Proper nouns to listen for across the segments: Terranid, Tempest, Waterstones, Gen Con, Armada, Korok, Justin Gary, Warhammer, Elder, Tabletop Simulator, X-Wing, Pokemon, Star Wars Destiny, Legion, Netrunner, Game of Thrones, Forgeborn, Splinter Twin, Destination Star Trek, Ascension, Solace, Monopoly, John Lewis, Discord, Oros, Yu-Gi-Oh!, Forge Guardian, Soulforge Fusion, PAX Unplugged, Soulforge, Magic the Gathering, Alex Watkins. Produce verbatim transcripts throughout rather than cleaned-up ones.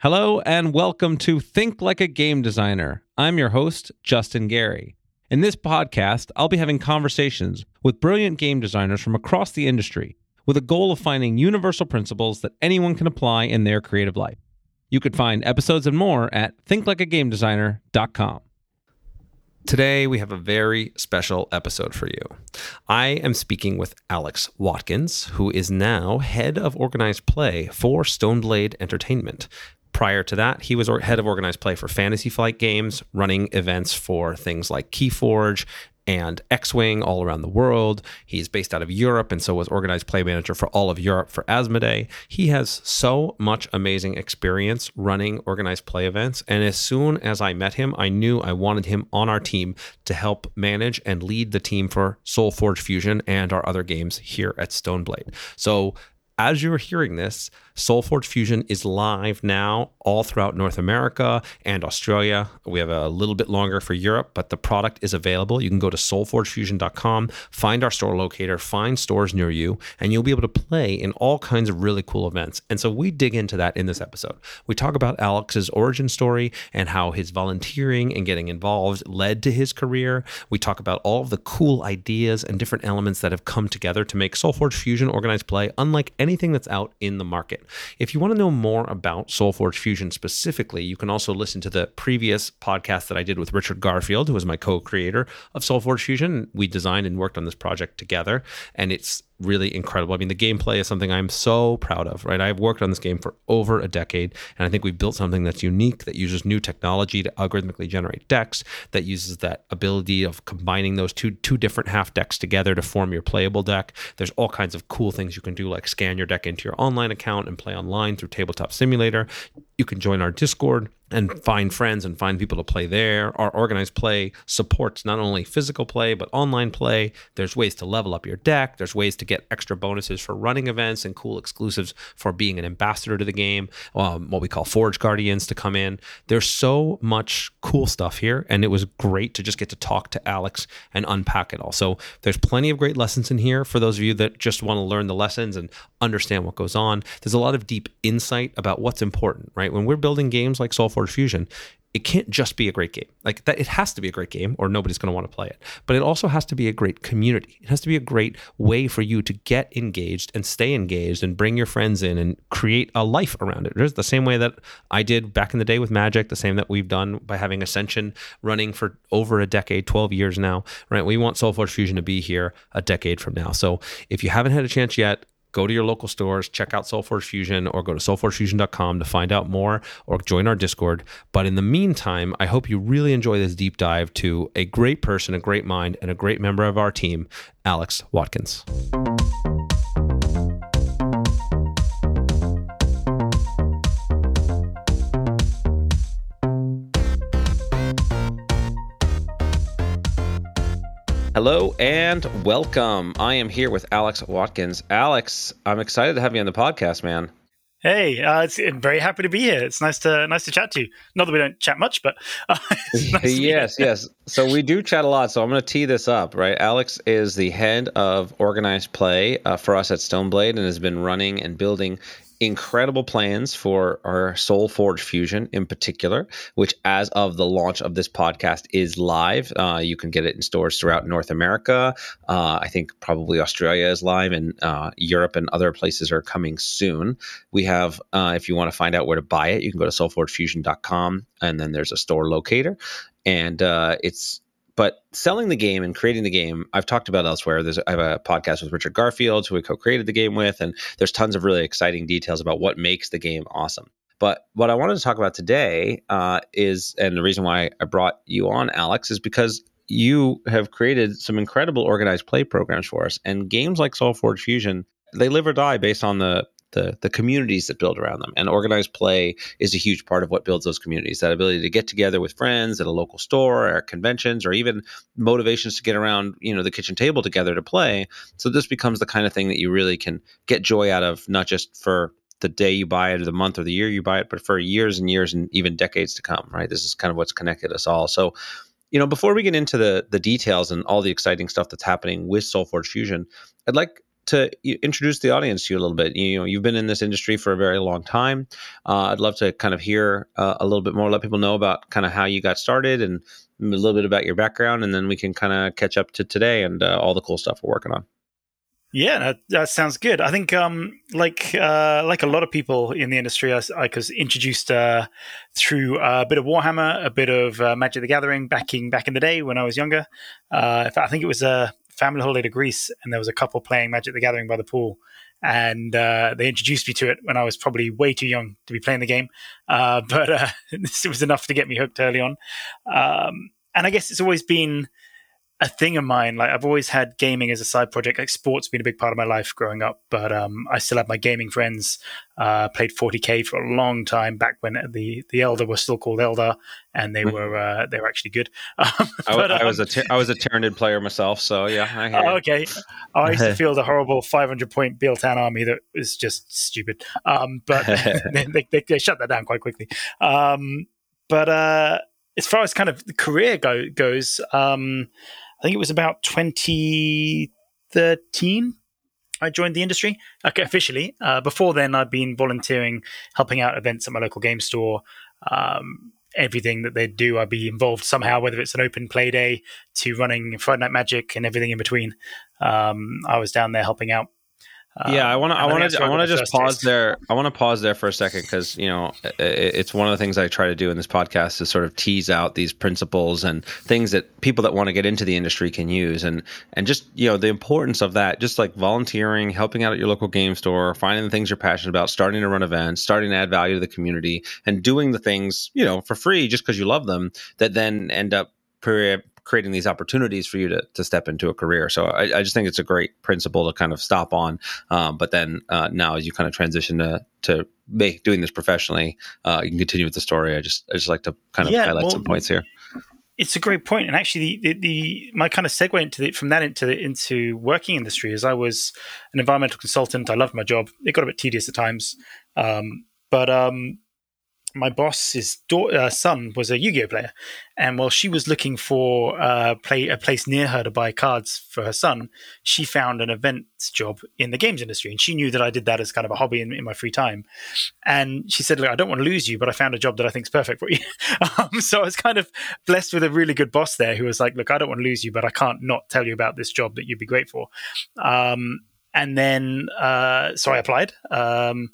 Hello and welcome to Think Like a Game Designer. I'm your host, Justin Gary. In this podcast, I'll be having conversations with brilliant game designers from across the industry with a goal of finding universal principles that anyone can apply in their creative life. You could find episodes and more at think like a game designer dot com. Today, we have a very special episode for you. I am speaking with Alex Watkins, who is now head of organized play for Stoneblade Entertainment. Prior to that, he was head of organized play for Fantasy Flight Games, running events for things like Keyforge and X-Wing all around the world. He's based out of Europe and so was organized play manager for all of Europe for Asmodee. He has so much amazing experience running organized play events. And as soon as I met him, I knew I wanted him on our team to help manage and lead the team for Soulforge Fusion and our other games here at Stoneblade. So as you're hearing this, Soulforge Fusion is live now all throughout North America and Australia. We have a little bit longer for Europe, but the product is available. You can go to soulforge fusion dot com, find our store locator, find stores near you, and you'll be able to play in all kinds of really cool events. And so we dig into that in this episode. We talk about Alex's origin story and how his volunteering and getting involved led to his career. We talk about all of the cool ideas and different elements that have come together to make Soulforge Fusion organized play unlike any anything that's out in the market. If you want to know more about Soulforge Fusion specifically, you can also listen to the previous podcast that I did with Richard Garfield, who was my co-creator of Soulforge Fusion. We designed and worked on this project together, and it's really incredible. I mean, the gameplay is something I'm so proud of, right? I've worked on this game for over a decade, and I think we've built something that's unique, that uses new technology to algorithmically generate decks, that uses that ability of combining those two two different half decks together to form your playable deck. There's all kinds of cool things you can do, like scan your deck into your online account and play online through Tabletop Simulator. You can join our Discord and find friends and find people to play there. Our organized play supports not only physical play, but online play. There's ways to level up your deck. There's ways to get extra bonuses for running events and cool exclusives for being an ambassador to the game, um, what we call Forge Guardians to come in. There's so much cool stuff here, and it was great to just get to talk to Alex and unpack it all. So there's plenty of great lessons in here for those of you that just want to learn the lessons and understand what goes on. There's a lot of deep insight about what's important, right? When we're building games like Soulforge Fusion, it can't just be a great game. Like that, it has to be a great game or nobody's going to want to play it. But it also has to be a great community. It has to be a great way for you to get engaged and stay engaged and bring your friends in and create a life around it. There's the same way that I did back in the day with Magic, the same that we've done by having Ascension running for over a decade, twelve years now, right? We want Soulforge Fusion to be here a decade from now. So if you haven't had a chance yet, go to your local stores, check out Soulforge Fusion, or go to soulforge fusion dot com to find out more or join our Discord. But in the meantime, I hope you really enjoy this deep dive to a great person, a great mind, and a great member of our team, Alex Watkins. Hello and welcome. I am here with Alex Watkins. Alex, I'm excited to have you on the podcast, man. Hey, uh, it's, I'm very happy to be here. It's nice to nice to chat to you. Not that we don't chat much, but uh, it's nice yes, yes. So we do chat a lot. So I'm going to tee this up, right? Alex is the head of organized play uh, for us at Stoneblade and has been running and building incredible plans for our Soulforge Fusion in particular, which as of the launch of this podcast is live. Uh, you can get it in stores throughout North America. Uh, I think probably Australia is live, and uh, Europe and other places are coming soon. We have, uh, if you want to find out where to buy it, you can go to soulforge fusion dot com, and then there's a store locator. And uh, it's But selling the game and creating the game, I've talked about elsewhere. There's, I have a podcast with Richard Garfield, who we co-created the game with, and there's tons of really exciting details about what makes the game awesome. But what I wanted to talk about today uh, is, and the reason why I brought you on, Alex, is because you have created some incredible organized play programs for us. And games like Soulforge Fusion, they live or die based on the The, the communities that build around them. And organized play is a huge part of what builds those communities, that ability to get together with friends at a local store or conventions, or even motivations to get around, you know, the kitchen table together to play. So this becomes the kind of thing that you really can get joy out of, not just for the day you buy it or the month or the year you buy it, but for years and years and even decades to come, right? This is kind of what's connected us all. So, you know, before we get into the the details and all the exciting stuff that's happening with Soulforge Fusion, I'd like to introduce the audience to you a little bit. You know, you've been in this industry for a very long time. Uh, I'd love to kind of hear uh, a little bit more, let people know about kind of how you got started and a little bit about your background, and then we can kind of catch up to today and uh, all the cool stuff we're working on. Yeah, that, that sounds good. I think, um, like uh, like a lot of people in the industry, I, I was introduced uh, through a bit of Warhammer, a bit of uh, Magic the Gathering back in back in the day when I was younger. Uh, I think it was a family holiday to Greece, and there was a couple playing Magic the Gathering by the pool, and uh, they introduced me to it when I was probably way too young to be playing the game, uh, but uh, this was enough to get me hooked early on. Um, and I guess it's always been a thing of mine. Like, I've always had gaming as a side project. Like, sports been a big part of my life growing up, but um, I still had my gaming friends. Uh, played forty K for a long time back when the, the Elder was still called Elder, and they were uh, they were actually good. Um, but, I, I was um, a ter- I was a Terranid player myself, so yeah. I hear oh, okay, oh, I used to field a horrible five hundred point Biltan army that was just stupid. Um, but they, they, they shut that down quite quickly. Um, but uh, as far as kind of the career go goes. Um, I think it was about twenty thirteen I joined the industry, okay, officially. Uh, before then, I'd been volunteering, helping out events at my local game store. Um, everything that they do, I'd be involved somehow, whether it's an open play day to running Friday Night Magic and everything in between. Um, I was down there helping out. Um, yeah, I want to. I want to. I want to just pause there. I want to pause there for a second because you know it, it's one of the things I try to do in this podcast is sort of tease out these principles and things that people that want to get into the industry can use, and and just you know the importance of that. Just like volunteering, helping out at your local game store, finding the things you're passionate about, starting to run events, starting to add value to the community, and doing the things you know for free just because you love them that then end up pre- creating these opportunities for you to to step into a career. So I, I just think it's a great principle to kind of stop on. Um, but then uh, now as you kind of transition to to make, doing this professionally, uh, you can continue with the story. I just I just like to kind of yeah, highlight well, some points here. It's a great point. And actually, the, the, the my kind of segue into the, from that into the, into working industry is I was an environmental consultant. I loved my job. It got a bit tedious at times. Um, but um, my boss's daughter, uh, son was a Yu-Gi-Oh! Player. And while she was looking for uh, play, a place near her to buy cards for her son, she found an events job in the games industry. And she knew that I did that as kind of a hobby in, in my free time. And she said, look, I don't want to lose you, but I found a job that I think is perfect for you. um, so I was kind of blessed with a really good boss there who was like, look, I don't want to lose you, but I can't not tell you about this job that you'd be great for. Um, and then, uh, so I applied. Um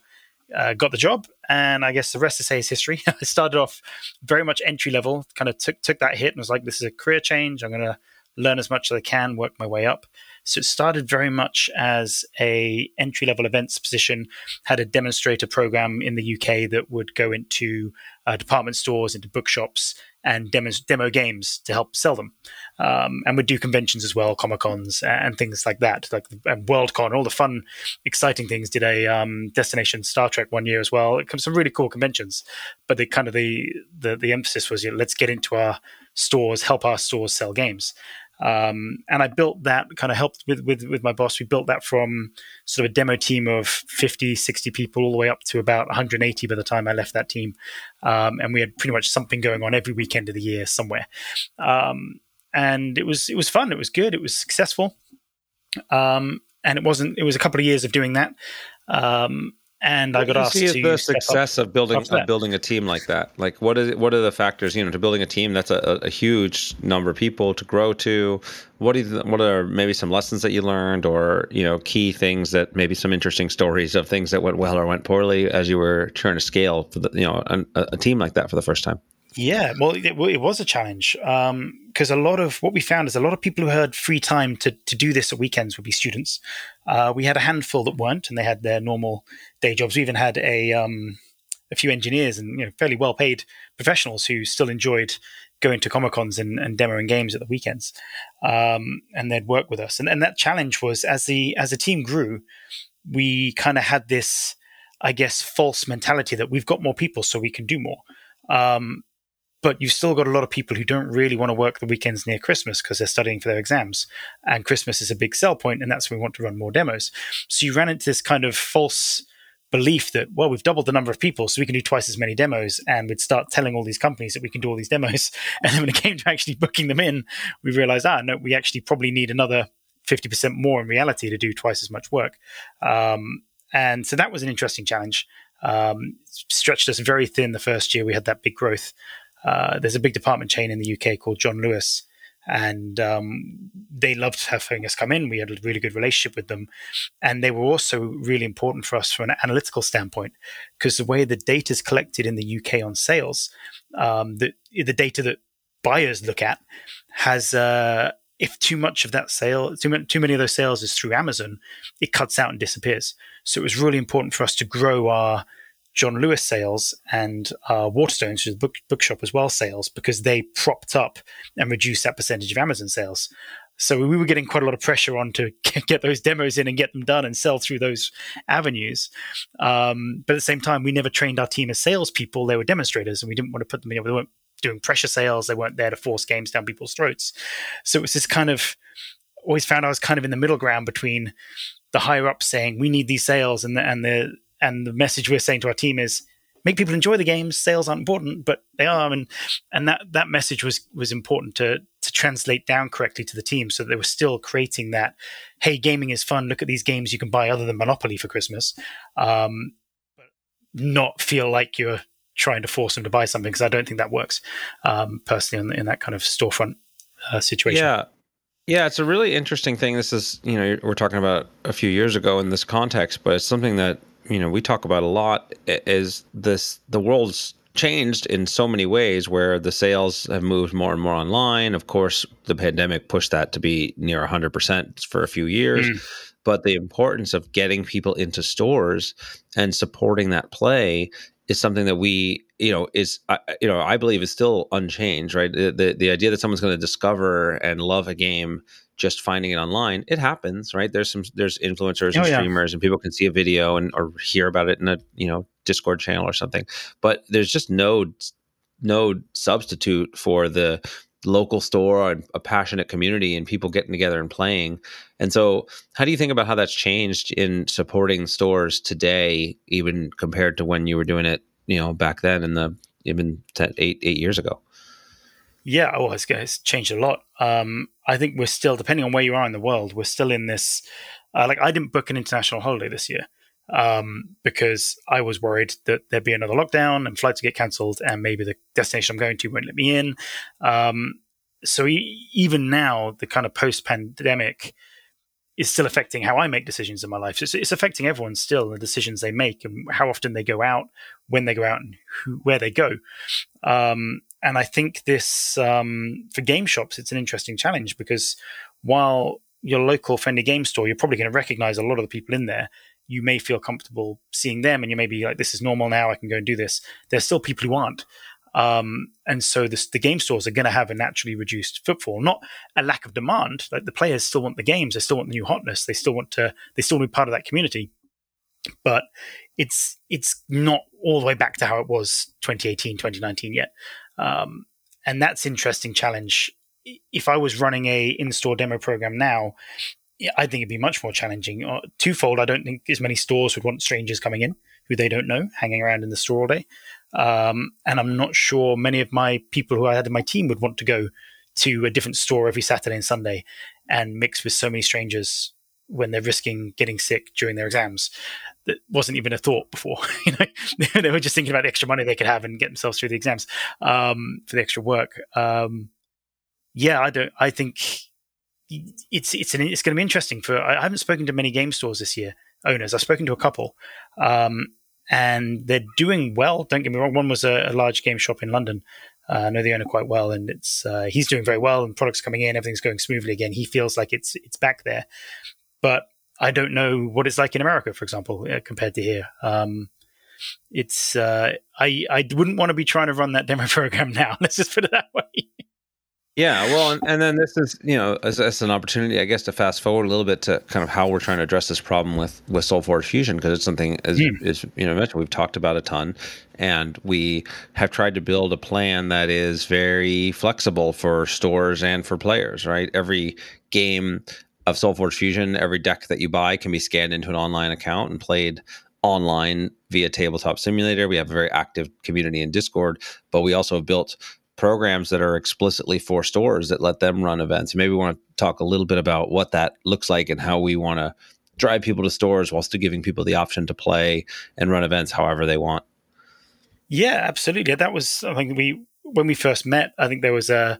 Uh, got the job, and I guess the rest is history. I started off very much entry level, kind of took took that hit and was like, this is a career change. I'm going to learn as much as I can, work my way up. So it started very much as a entry level events position, had a demonstrator program in the U K that would go into uh, department stores, into bookshops, and demo, demo games to help sell them. Um, and we'd do conventions as well, Comic-Cons and things like that, like and WorldCon, all the fun, exciting things. Did a um, Destination Star Trek one year as well. It comes some really cool conventions, but the kind of the the, the emphasis was, you know, let's get into our stores, help our stores sell games. Um, and I built that, kind of helped with, with, with my boss. We built that from sort of a demo team of fifty, sixty people all the way up to about one hundred eighty by the time I left that team. Um, and we had pretty much something going on every weekend of the year somewhere. Um, and it was, it was fun. It was good. It was successful. Um, and it wasn't, it was a couple of years of doing that. Um, And what I got asked to the success up, of building of building a team like that. Like, what is what are the factors you know to building a team that's a, a huge number of people to grow to? What is what are maybe some lessons that you learned, or you know key things that maybe some interesting stories of things that went well or went poorly as you were trying to scale for the, you know a, a team like that for the first time? Yeah, well, it, it was a challenge um, because a lot of what we found is a lot of people who had free time to to do this at weekends would be students. Uh, we had a handful that weren't, and they had their normal day jobs. We even had a um, a few engineers and you know fairly well paid professionals who still enjoyed going to Comic-Cons and, and demoing games at the weekends, um, and they'd work with us. And, and that challenge was as the as the team grew, we kind of had this, I guess, false mentality that we've got more people, so we can do more. Um, But you've still got a lot of people who don't really want to work the weekends near Christmas because they're studying for their exams. And Christmas is a big sell point, and that's when we want to run more demos. So you ran into this kind of false belief that, well, we've doubled the number of people, so we can do twice as many demos. And we'd start telling all these companies that we can do all these demos. And then when it came to actually booking them in, we realized, ah, no, we actually probably need another fifty percent more in reality to do twice as much work. Um, and so that was an interesting challenge. Um, stretched us very thin the first year. We had that big growth. Uh, there's a big department chain in the U K called John Lewis, and um, they loved having us come in. We had a really good relationship with them. And they were also really important for us from an analytical standpoint, because the way the data is collected in the U K on sales, um, the, the data that buyers look at has... Uh, if too much of that sale, too many, too many of those sales is through Amazon, it cuts out and disappears. So it was really important for us to grow our John Lewis sales and our Waterstones, which is the book, bookshop as well, sales, because they propped up and reduced that percentage of Amazon sales. So we were getting quite a lot of pressure on to get those demos in and get them done and sell through those avenues. Um, but at the same time, we never trained our team as salespeople. They were demonstrators, and we didn't want to put them in. You know, they weren't doing pressure sales. They weren't there to force games down people's throats. So it was this kind of, always found I was kind of in the middle ground between the higher up saying, we need these sales. And the, and the, and the message we're saying to our team is, make people enjoy the games. Sales aren't important, but they are. And, and that, that message was, was important to, to translate down correctly to the team. So that they were still creating that, hey, gaming is fun. Look at these games you can buy other than Monopoly for Christmas. Um, but not feel like you're trying to force them to buy something, because I don't think that works um, personally in, in that kind of storefront uh, situation. Yeah. Yeah. It's a really interesting thing. This is, you know, we're talking about a few years ago in this context, but it's something that, you know, we talk about a lot is this, the world's changed in so many ways where the sales have moved more and more online. Of course, the pandemic pushed that to be near one hundred percent for a few years, mm. but the importance of getting people into stores and supporting that play is something that we, you know, is, uh, you know, I believe is still unchanged, right? The the, the idea that someone's going to discover and love a game just finding it online, it happens, right? There's some, there's influencers oh, and streamers yeah. and people can see a video and or hear about it in a, you know, Discord channel or something. But there's just no, no substitute for the local store and a passionate community and people getting together and playing. And so how do you think about how that's changed in supporting stores today, even compared to when you were doing it, you know, back then in the, even eight, eight years ago? Yeah, well, it's, it's changed a lot. Um, I think we're still, depending on where you are in the world, we're still in this, uh, like I didn't book an international holiday this year um, because I was worried that there'd be another lockdown and flights would get canceled and maybe the destination I'm going to won't let me in. Um, so e- even now, the kind of post-pandemic is still affecting how I make decisions in my life. So it's, it's affecting everyone still, the decisions they make and how often they go out, when they go out and who, where they go. Um, and I think this, um, for game shops, it's an interesting challenge because while your local friendly game store, you're probably going to recognize a lot of the people in there. You may feel comfortable seeing them and you may be like, this is normal now, I can go and do this. There's still people who aren't. Um, and so this, the game stores are going to have a naturally reduced footfall, not a lack of demand. Like the players still want the games. They still want the new hotness. They still want to, they still want to be part of that community, but it's, it's not all the way back to how it was twenty eighteen, twenty nineteen yet. Um, and that's interesting challenge. If I was running a in-store demo program now, I think it'd be much more challenging. Uh, twofold, I don't think as many stores would want strangers coming in who they don't know, hanging around in the store all day. Um, and I'm not sure many of my people who I had in my team would want to go to a different store every Saturday and Sunday and mix with so many strangers when they're risking getting sick during their exams. That wasn't even a thought before. You know, they were just thinking about the extra money they could have and get themselves through the exams um, for the extra work. Um, yeah, I don't. I think it's it's an, it's going to be interesting. For I haven't spoken to many game stores this year owners. I've spoken to a couple. Um, And they're doing well. Don't get me wrong. One was a, a large game shop in London. Uh, I know the owner quite well, and it's uh, he's doing very well. And products coming in, everything's going smoothly again. He feels like it's it's back there, but I don't know what it's like in America, for example, uh, compared to here. Um, it's uh, I I wouldn't want to be trying to run that demo program now. Let's just put it that way. Yeah, well, and, and then this is, you know, as, as an opportunity, I guess, to fast forward a little bit to kind of how we're trying to address this problem with, with Soulforge Fusion, because it's something, as, yeah. as you know, mentioned, we've talked about a ton, and we have tried to build a plan that is very flexible for stores and for players, right? Every game of Soulforge Fusion, every deck that you buy can be scanned into an online account and played online via Tabletop Simulator. We have a very active community in Discord, but we also have built programs that are explicitly for stores that let them run events. Maybe we want to talk a little bit about what that looks like and how we want to drive people to stores while still giving people the option to play and run events however they want. Yeah, absolutely. That was, I think we, when we first met, I think there was a,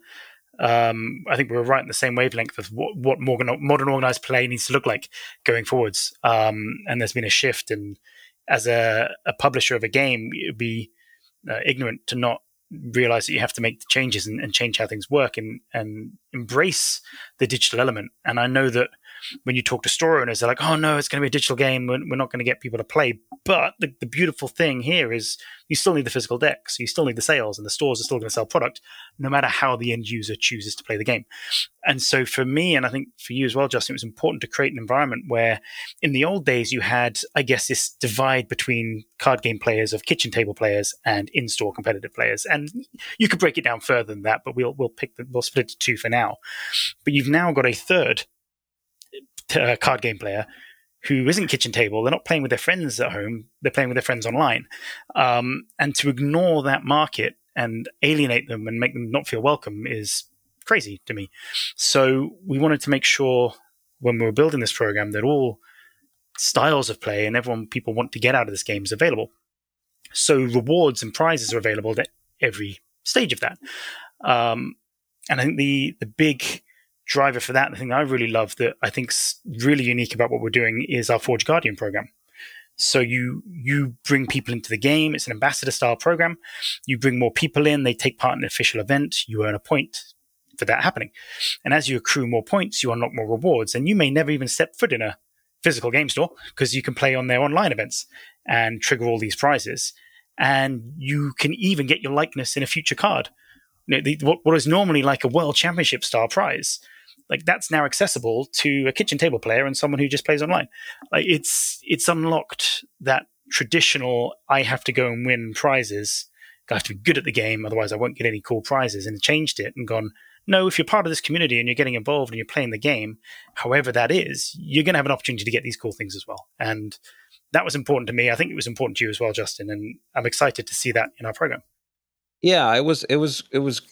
um, I think we were right in the same wavelength of what, what modern organized play needs to look like going forwards. Um, and there's been a shift, and as a, a publisher of a game, it would be uh, ignorant to not realize that you have to make the changes and, and change how things work and, and embrace the digital element. And I know that when you talk to store owners, they're like, oh no, it's going to be a digital game. We're, we're not going to get people to play. But the, the beautiful thing here is you still need the physical decks. You still need the sales, and the stores are still going to sell product no matter how the end user chooses to play the game. And so for me, and I think for you as well, Justin, it was important to create an environment where in the old days you had, I guess, this divide between card game players of kitchen table players and in-store competitive players. And you could break it down further than that, but we'll, we'll pick the, we'll split it to two for now. But you've now got a third Uh, card game player who isn't kitchen table. They're not playing with their friends at home. They're playing with their friends online. Um, and to ignore that market and alienate them and make them not feel welcome is crazy to me. So we wanted to make sure when we were building this program that all styles of play and everyone people want to get out of this game is available. So rewards and prizes are available at every stage of that. Um, and I think the the big driver for that, the thing I really love that I think's really unique about what we're doing is our Forge Guardian program. So you you bring people into the game. It's an ambassador style program. You bring more people in. They take part in an official event. You earn a point for that happening. And as you accrue more points, you unlock more rewards. And you may never even step foot in a physical game store because you can play on their online events and trigger all these prizes. And you can even get your likeness in a future card. You know, the, what, what is normally like a world championship style prize, like that's now accessible to a kitchen table player and someone who just plays online. Like it's it's unlocked that traditional, I have to go and win prizes. I have to be good at the game, otherwise I won't get any cool prizes. And changed it and gone, no, if you're part of this community and you're getting involved and you're playing the game, however that is, you're going to have an opportunity to get these cool things as well. And that was important to me. I think it was important to you as well, Justin. And I'm excited to see that in our program. Yeah, it was it was it was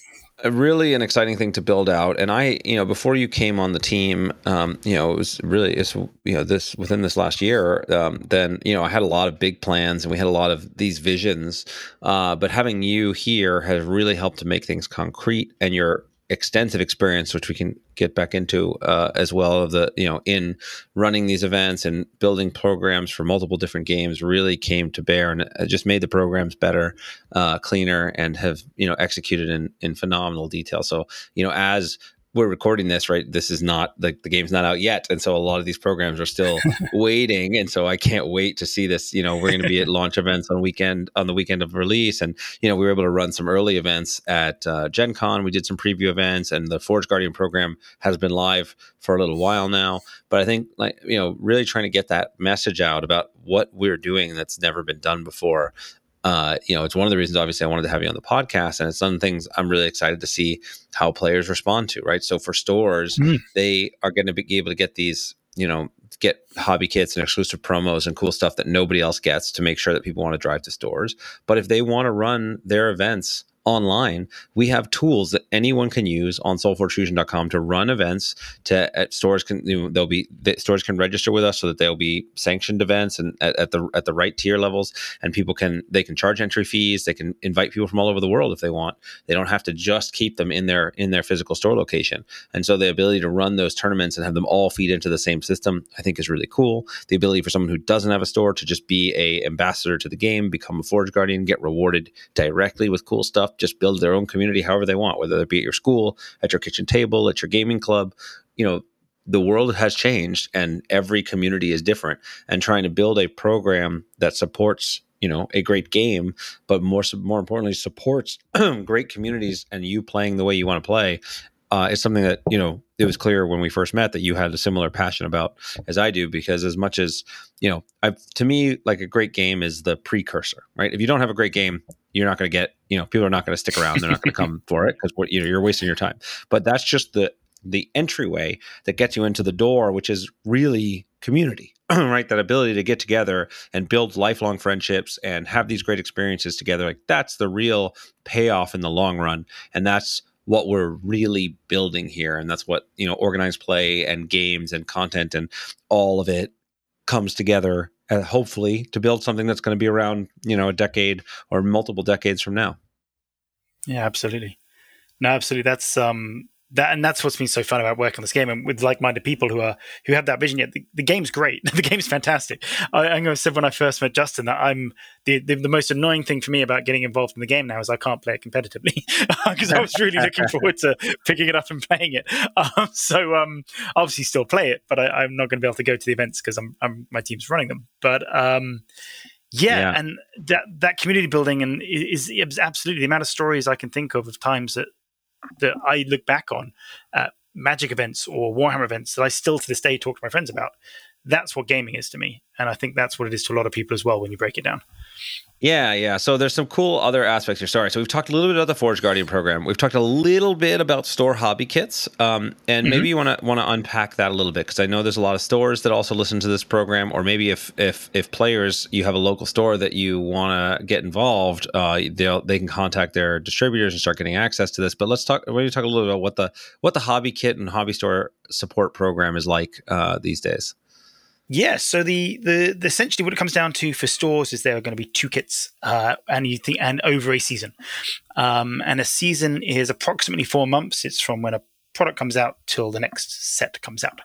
really an exciting thing to build out. And I, you know, before you came on the team, um, you know, it was really it's you know this within this last year. Um, then you know, I had a lot of big plans and we had a lot of these visions. Uh, but having you here has really helped to make things concrete, and your extensive experience, which we can get back into uh, as well, of the you know in running these events and building programs for multiple different games, really came to bear and just made the programs better, uh, cleaner, and have you know executed in in phenomenal detail. So you know as we're recording this, right, this is not the, the game's not out yet, and so a lot of these programs are still waiting. And so I can't wait to see this. You know, we're going to be at launch events on weekend on the weekend of release, and you know we were able to run some early events at uh, Gen Con. We did some preview events, and the Forge Guardian program has been live for a little while now. But I think, like you know, really trying to get that message out about what we're doing that's never been done before. Uh, you know, it's one of the reasons, obviously, I wanted to have you on the podcast, and it's some things I'm really excited to see how players respond to, right? So for stores, mm. they are going to be able to get these, you know, get hobby kits and exclusive promos and cool stuff that nobody else gets to make sure that people want to drive to stores. But if they want to run their events online, we have tools that anyone can use on soulforge fusion dot com to run events. To at stores can you know, they'll be the stores can register with us so that they'll be sanctioned events and at, at the at the right tier levels, and people can they can charge entry fees. They can invite people from all over the world if they want. They don't have to just keep them in their in their physical store location. And so the ability to run those tournaments and have them all feed into the same system, I think, is really cool. The ability for someone who doesn't have a store to just be a ambassador to the game, become a Forge Guardian, get rewarded directly with cool stuff. Just build their own community however they want, whether it be at your school, at your kitchen table, at your gaming club. You know, the world has changed and every community is different. And trying to build a program that supports, you know, a great game, but more more importantly, supports great communities and you playing the way you want to play uh, is something that, you know, it was clear when we first met that you had a similar passion about as I do, because as much as, you know, I've, to me, like a great game is the precursor, right? If you don't have a great game, you're not going to get, you know, people are not going to stick around. They're not going to come for it because you know, you're wasting your time. But that's just the the entryway that gets you into the door, which is really community, right? That ability to get together and build lifelong friendships and have these great experiences together. Like, that's the real payoff in the long run. And that's what we're really building here. And that's what, you know, organized play and games and content and all of it comes together, and hopefully to build something that's going to be around, you know, a decade or multiple decades from now. Yeah, absolutely. No, absolutely. That's, um, That and that's what's been so fun about working on this game, and with like-minded people who are who have that vision. Yet the, the game's great, the game's fantastic. I, I know I said when I first met Justin that I'm the, the the most annoying thing for me about getting involved in the game now is I can't play it competitively, because I was really looking forward to picking it up and playing it. Um, so um, obviously still play it, but I, I'm not going to be able to go to the events because I'm, I'm my team's running them. But um, yeah, yeah, and that that community building and is, is absolutely the amount of stories I can think of of times that. that I look back on uh, Magic events or Warhammer events that I still to this day talk to my friends about. That's what gaming is to me. And I think that's what it is to a lot of people as well when you break it down. Yeah, yeah. So there's some cool other aspects here. Sorry. So we've talked a little bit about the Forge Guardian program. We've talked a little bit about store hobby kits. Um, and mm-hmm. maybe you want to want to unpack that a little bit, because I know there's a lot of stores that also listen to this program. Or maybe if if if players, you have a local store that you want to get involved, uh, they they can contact their distributors and start getting access to this. But let's talk. We're going to talk a little bit about what the what the hobby kit and hobby store support program is like uh, these days. Yes, yeah, so the, the the essentially what it comes down to for stores is there are going to be two kits, uh, and you think and over a season, um, and a season is approximately four months. It's from when a product comes out till the next set comes out.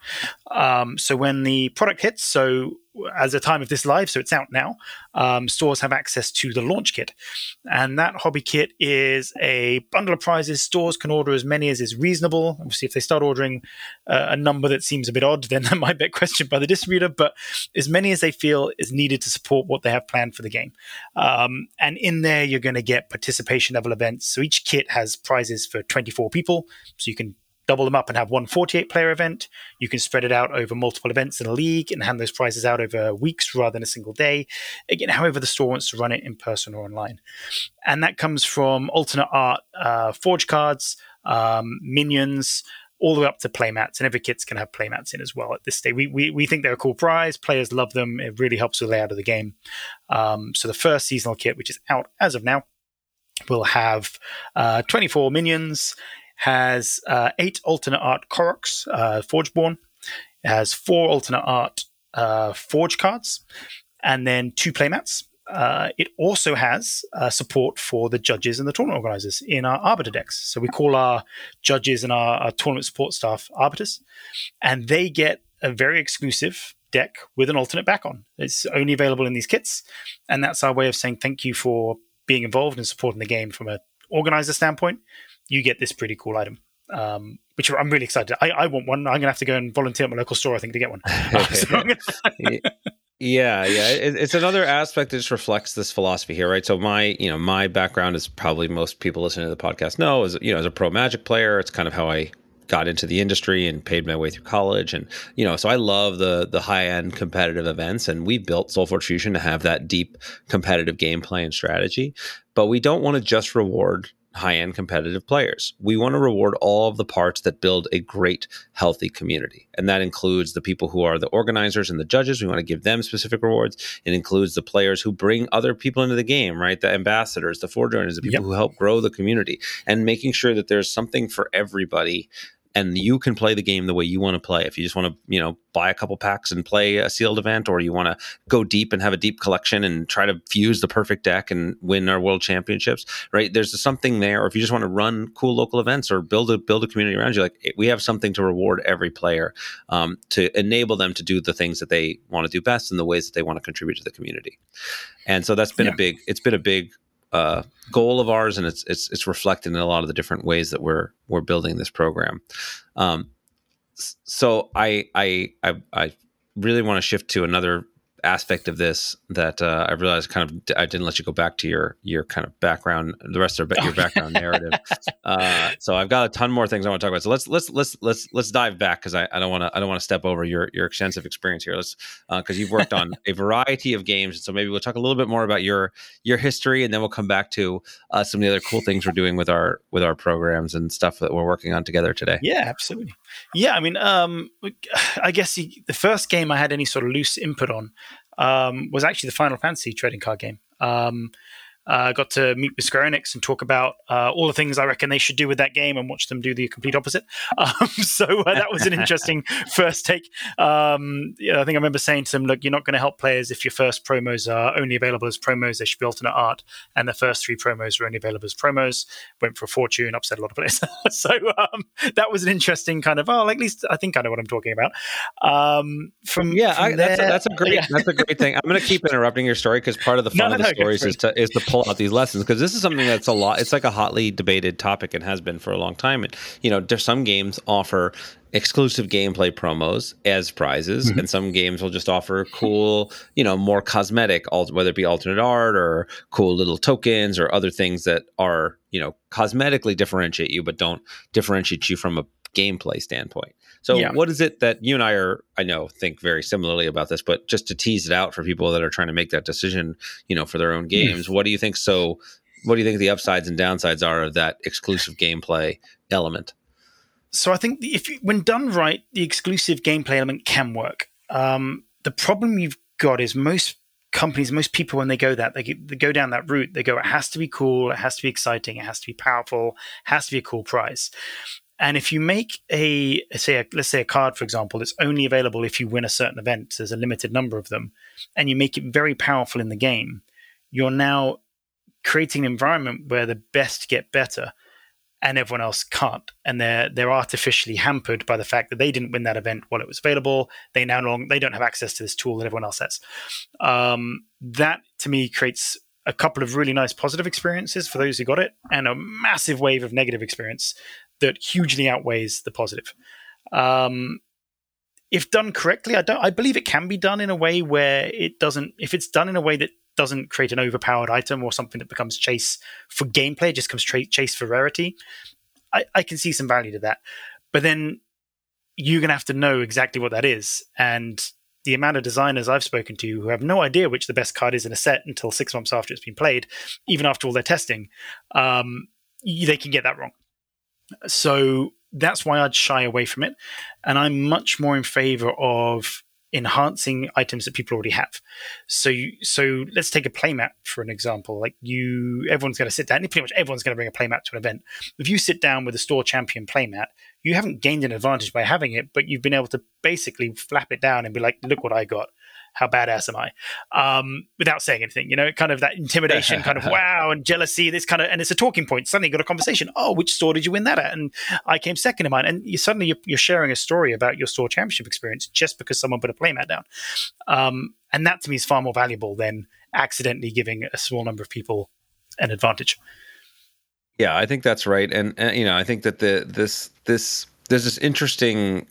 Um, so when the product hits, so as the time of this live, so it's out now. Um, stores have access to the launch kit, and that hobby kit is a bundle of prizes. Stores can order as many as is reasonable. Obviously, if they start ordering uh, a number that seems a bit odd, then that might be questioned by the distributor. But as many as they feel is needed to support what they have planned for the game. Um, and in there, you're going to get participation level events. So each kit has prizes for twenty-four people, so you can double them up and have one forty-eight player event. You can spread it out over multiple events in a league and hand those prizes out over weeks rather than a single day. Again, however the store wants to run it, in person or online. And that comes from alternate art, uh, forge cards, um, minions, all the way up to playmats, and every kit's going to have playmats in as well at this stage. We, we we think they're a cool prize. Players love them. It really helps with the layout of the game. Um, so the first seasonal kit, which is out as of now, will have uh, twenty-four minions, has uh, eight alternate art Koroks, uh, Forgeborn. It has four alternate art uh, Forge cards, and then two playmats. Uh, it also has uh, support for the judges and the tournament organizers in our Arbiter decks. So we call our judges and our, our tournament support staff Arbiters, and they get a very exclusive deck with an alternate back on. It's only available in these kits, and that's our way of saying thank you for being involved and supporting the game from an organizer standpoint. You get this pretty cool item, um, which I'm really excited. I, I want one. I'm going to have to go and volunteer at my local store, I think, to get one. Uh, so gonna- yeah, yeah. It, it's another aspect that just reflects this philosophy here, right? So my, you know, my background is probably most people listening to the podcast know is, you know, as a pro Magic player, it's kind of how I got into the industry and paid my way through college. And, you know, so I love the the high-end competitive events, and we built Soulforge Fusion to have that deep competitive gameplay and strategy. But we don't want to just reward high-end competitive players. We want to reward all of the parts that build a great, healthy community. And that includes the people who are the organizers and the judges. We want to give them specific rewards. It includes the players who bring other people into the game, right? The ambassadors, the forejoiners, the people yep. who help grow the community, and making sure that there's something for everybody. And you can play the game the way you want to play. If you just want to, you know, buy a couple packs and play a sealed event, or you want to go deep and have a deep collection and try to fuse the perfect deck and win our world championships, right? There's something there. Or if you just want to run cool local events or build a build a community around you, like, we have something to reward every player, um, to enable them to do the things that they want to do best and the ways that they want to contribute to the community. And so that's been yeah. a big. It's been a big. Uh, goal of ours, and it's it's it's reflected in a lot of the different ways that we're we're building this program. Um, so I I I, I really want to shift to another aspect of this that uh, I realized kind of I didn't let you go back to your your kind of background, the rest of your background narrative. Uh, so I've got a ton more things I want to talk about. So let's let's let's let's let's dive back, because I, I don't want to I don't want to step over your your extensive experience here. Let's because uh, you've worked on a variety of games, and so maybe we'll talk a little bit more about your your history, and then we'll come back to uh, some of the other cool things we're doing with our with our programs and stuff that we're working on together today. Yeah, absolutely. Yeah, I mean, um, I guess the, the first game I had any sort of loose input on um, was actually the Final Fantasy trading card game. Um, I uh, got to meet with Square Enix and talk about uh, all the things I reckon they should do with that game and watch them do the complete opposite. Um, so uh, that was an interesting first take. Um, yeah, I think I remember saying to them, look, you're not going to help players if your first promos are only available as promos. They should be alternate art. And the first three promos were only available as promos. Went for a fortune, upset a lot of players. so um, that was an interesting kind of, oh, at least I think I know what I'm talking about. Um, from Yeah, from I, that's, there, a, that's, a great, yeah. that's a great thing. I'm going to keep interrupting your story because part of the fun no, of the no, stories is to is the pull out these lessons, because this is something that's a lot it's like a hotly debated topic and has been for a long time. And you know, there's some games offer exclusive gameplay promos as prizes, mm-hmm. and some games will just offer cool, you know, more cosmetic, whether it be alternate art or cool little tokens or other things that are, you know, cosmetically differentiate you but don't differentiate you from a gameplay standpoint. So yeah. What is it that you and I are, I know, think very similarly about this, but just to tease it out for people that are trying to make that decision, you know, for their own games, mm. what do you think so, what do you think the upsides and downsides are of that exclusive gameplay element? So I think if you, when done right, the exclusive gameplay element can work. Um, the problem you've got is most companies, most people, when they go that, they, they go down that route, they go, it has to be cool, it has to be exciting, it has to be powerful, it has to be a cool prize. And if you make a, say, a, let's say a card, for example, that's only available if you win a certain event, there's a limited number of them, and you make it very powerful in the game, you're now creating an environment where the best get better and everyone else can't. And they're, they're artificially hampered by the fact that they didn't win that event while it was available. They now no longer, they don't have access to this tool that everyone else has. Um, that, to me, creates a couple of really nice positive experiences for those who got it and a massive wave of negative experience that hugely outweighs the positive. Um, if done correctly, I don't. I believe it can be done in a way where it doesn't. If it's done in a way that doesn't create an overpowered item or something that becomes chase for gameplay, just comes tra- chase for rarity, I, I can see some value to that. But then you're going to have to know exactly what that is. And the amount of designers I've spoken to who have no idea which the best card is in a set until six months after it's been played, even after all their testing, um, they can get that wrong. So that's why I'd shy away from it. And I'm much more in favor of enhancing items that people already have. So you, so let's take a playmat for an example. Like you, everyone's going to sit down, pretty much everyone's going to bring a playmat to an event. If you sit down with a store champion playmat, you haven't gained an advantage by having it, but you've been able to basically flap it down and be like, look what I got. How badass am I? Um, without saying anything, you know, kind of that intimidation, kind of wow, and jealousy, this kind of, and it's a talking point. Suddenly you got a conversation. Oh, which store did you win that at? And I came second in mine. And you suddenly you're, you're sharing a story about your store championship experience just because someone put a playmat down. Um, and that to me is far more valuable than accidentally giving a small number of people an advantage. Yeah, I think that's right. And, and you know, I think that the, this, this, there's this interesting,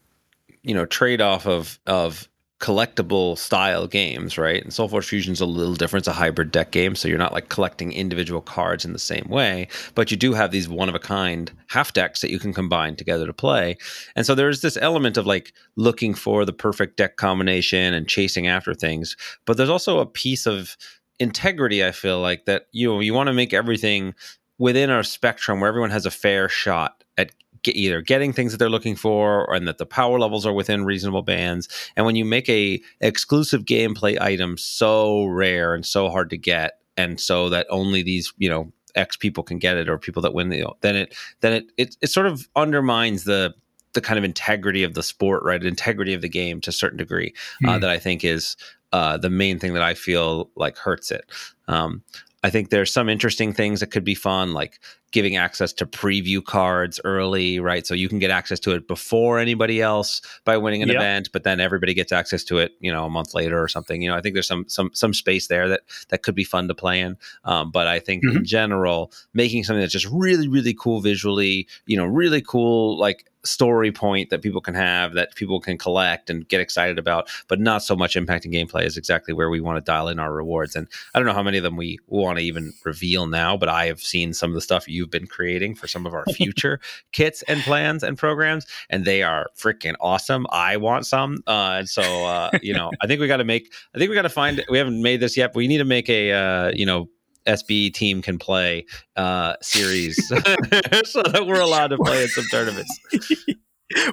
you know, trade-off of, of, collectible style games, right? And Soulforge Fusion is a little different. It's a hybrid deck game, so you're not like collecting individual cards in the same way, but you do have these one-of-a-kind half decks that you can combine together to play. And so there's this element of like looking for the perfect deck combination and chasing after things, but there's also a piece of integrity, I feel like, that you know, you want to make everything within our spectrum where everyone has a fair shot at either getting things that they're looking for, or, and that the power levels are within reasonable bands. And when you make a exclusive gameplay item so rare and so hard to get, and so that only these, you know, X people can get it, or people that win the, then it then it it, it sort of undermines the the kind of integrity of the sport, right? Integrity of the game to a certain degree, mm. uh, that I think is uh, the main thing that I feel like hurts it. Um, I think there's some interesting things that could be fun, like giving access to preview cards early, right? So you can get access to it before anybody else by winning an yep. event, but then everybody gets access to it, you know, a month later or something. You know, I think there's some some some space there that that could be fun to play in. Um, but I think mm-hmm. in general, making something that's just really, really cool visually, you know, really cool, like story point that people can have, that people can collect and get excited about, but not so much impacting gameplay is exactly where we want to dial in our rewards. And I don't know how many of them we want to even reveal now, but I have seen some of the stuff you've been creating for some of our future kits and plans and programs, and they are freaking awesome. I want some. Uh, and so, uh, you know, I think we got to make, I think we got to find, we haven't made this yet, but we need to make a, uh, you know, S B team can play uh series so that we're allowed to play in some tournaments.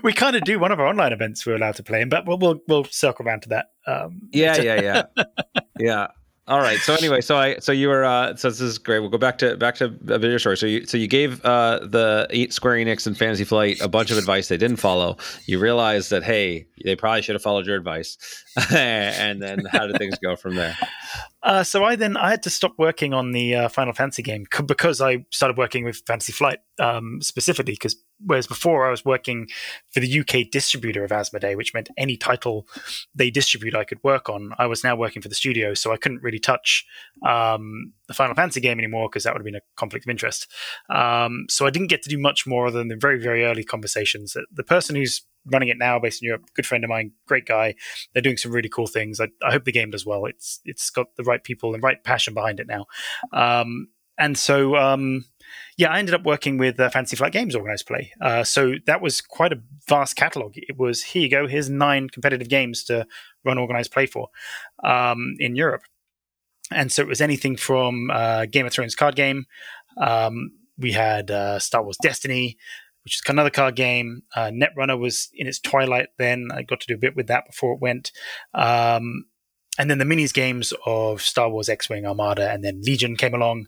we kind of do one of our online events we're allowed to play in, but we'll we'll, we'll circle around to that. Um, yeah, yeah, yeah, yeah. All right. So anyway, so I so you were uh, so this is great. We'll go back to back to a video story. So you so you gave uh, the Square Enix and Fantasy Flight a bunch of advice they didn't follow. You realized that hey, they probably should have followed your advice. And then how did things go from there? Uh, so I then I had to stop working on the uh, Final Fantasy game c- because I started working with Fantasy Flight um, specifically. Because whereas before I was working for the U K distributor of Asmodee, which meant any title they distribute I could work on. I was now working for the studio, so I couldn't really touch um, the Final Fantasy game anymore because that would have been a conflict of interest. Um, so I didn't get to do much more than the very very early conversations. The person who's running it now, based in Europe, good friend of mine, great guy. They're doing some really cool things. I, I hope the game does well. It's it's got the right people and right passion behind it now. Um, and so, um, yeah, I ended up working with uh, Fantasy Flight Games Organized Play. Uh, so that was quite a vast catalog. It was, here you go, here's nine competitive games to run Organized Play for um, in Europe. And so it was anything from uh, Game of Thrones card game. Um, we had uh, Star Wars Destiny, which is another card game. Uh, Netrunner was in its twilight then. I got to do a bit with that before it went. Um, and then the minis games of Star Wars X-Wing, Armada, and then Legion came along.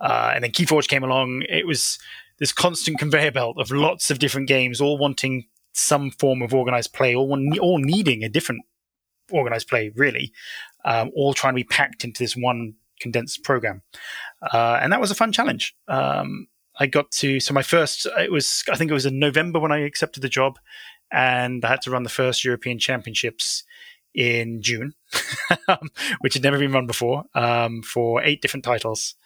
Uh, and then Keyforge came along. It was this constant conveyor belt of lots of different games, all wanting some form of organized play, all, one, all needing a different organized play, really, um, all trying to be packed into this one condensed program. Uh, and that was a fun challenge. Um, I got to, so my first, it was, I think it was in November when I accepted the job, and I had to run the first European Championships in June, which had never been run before, um, for eight different titles.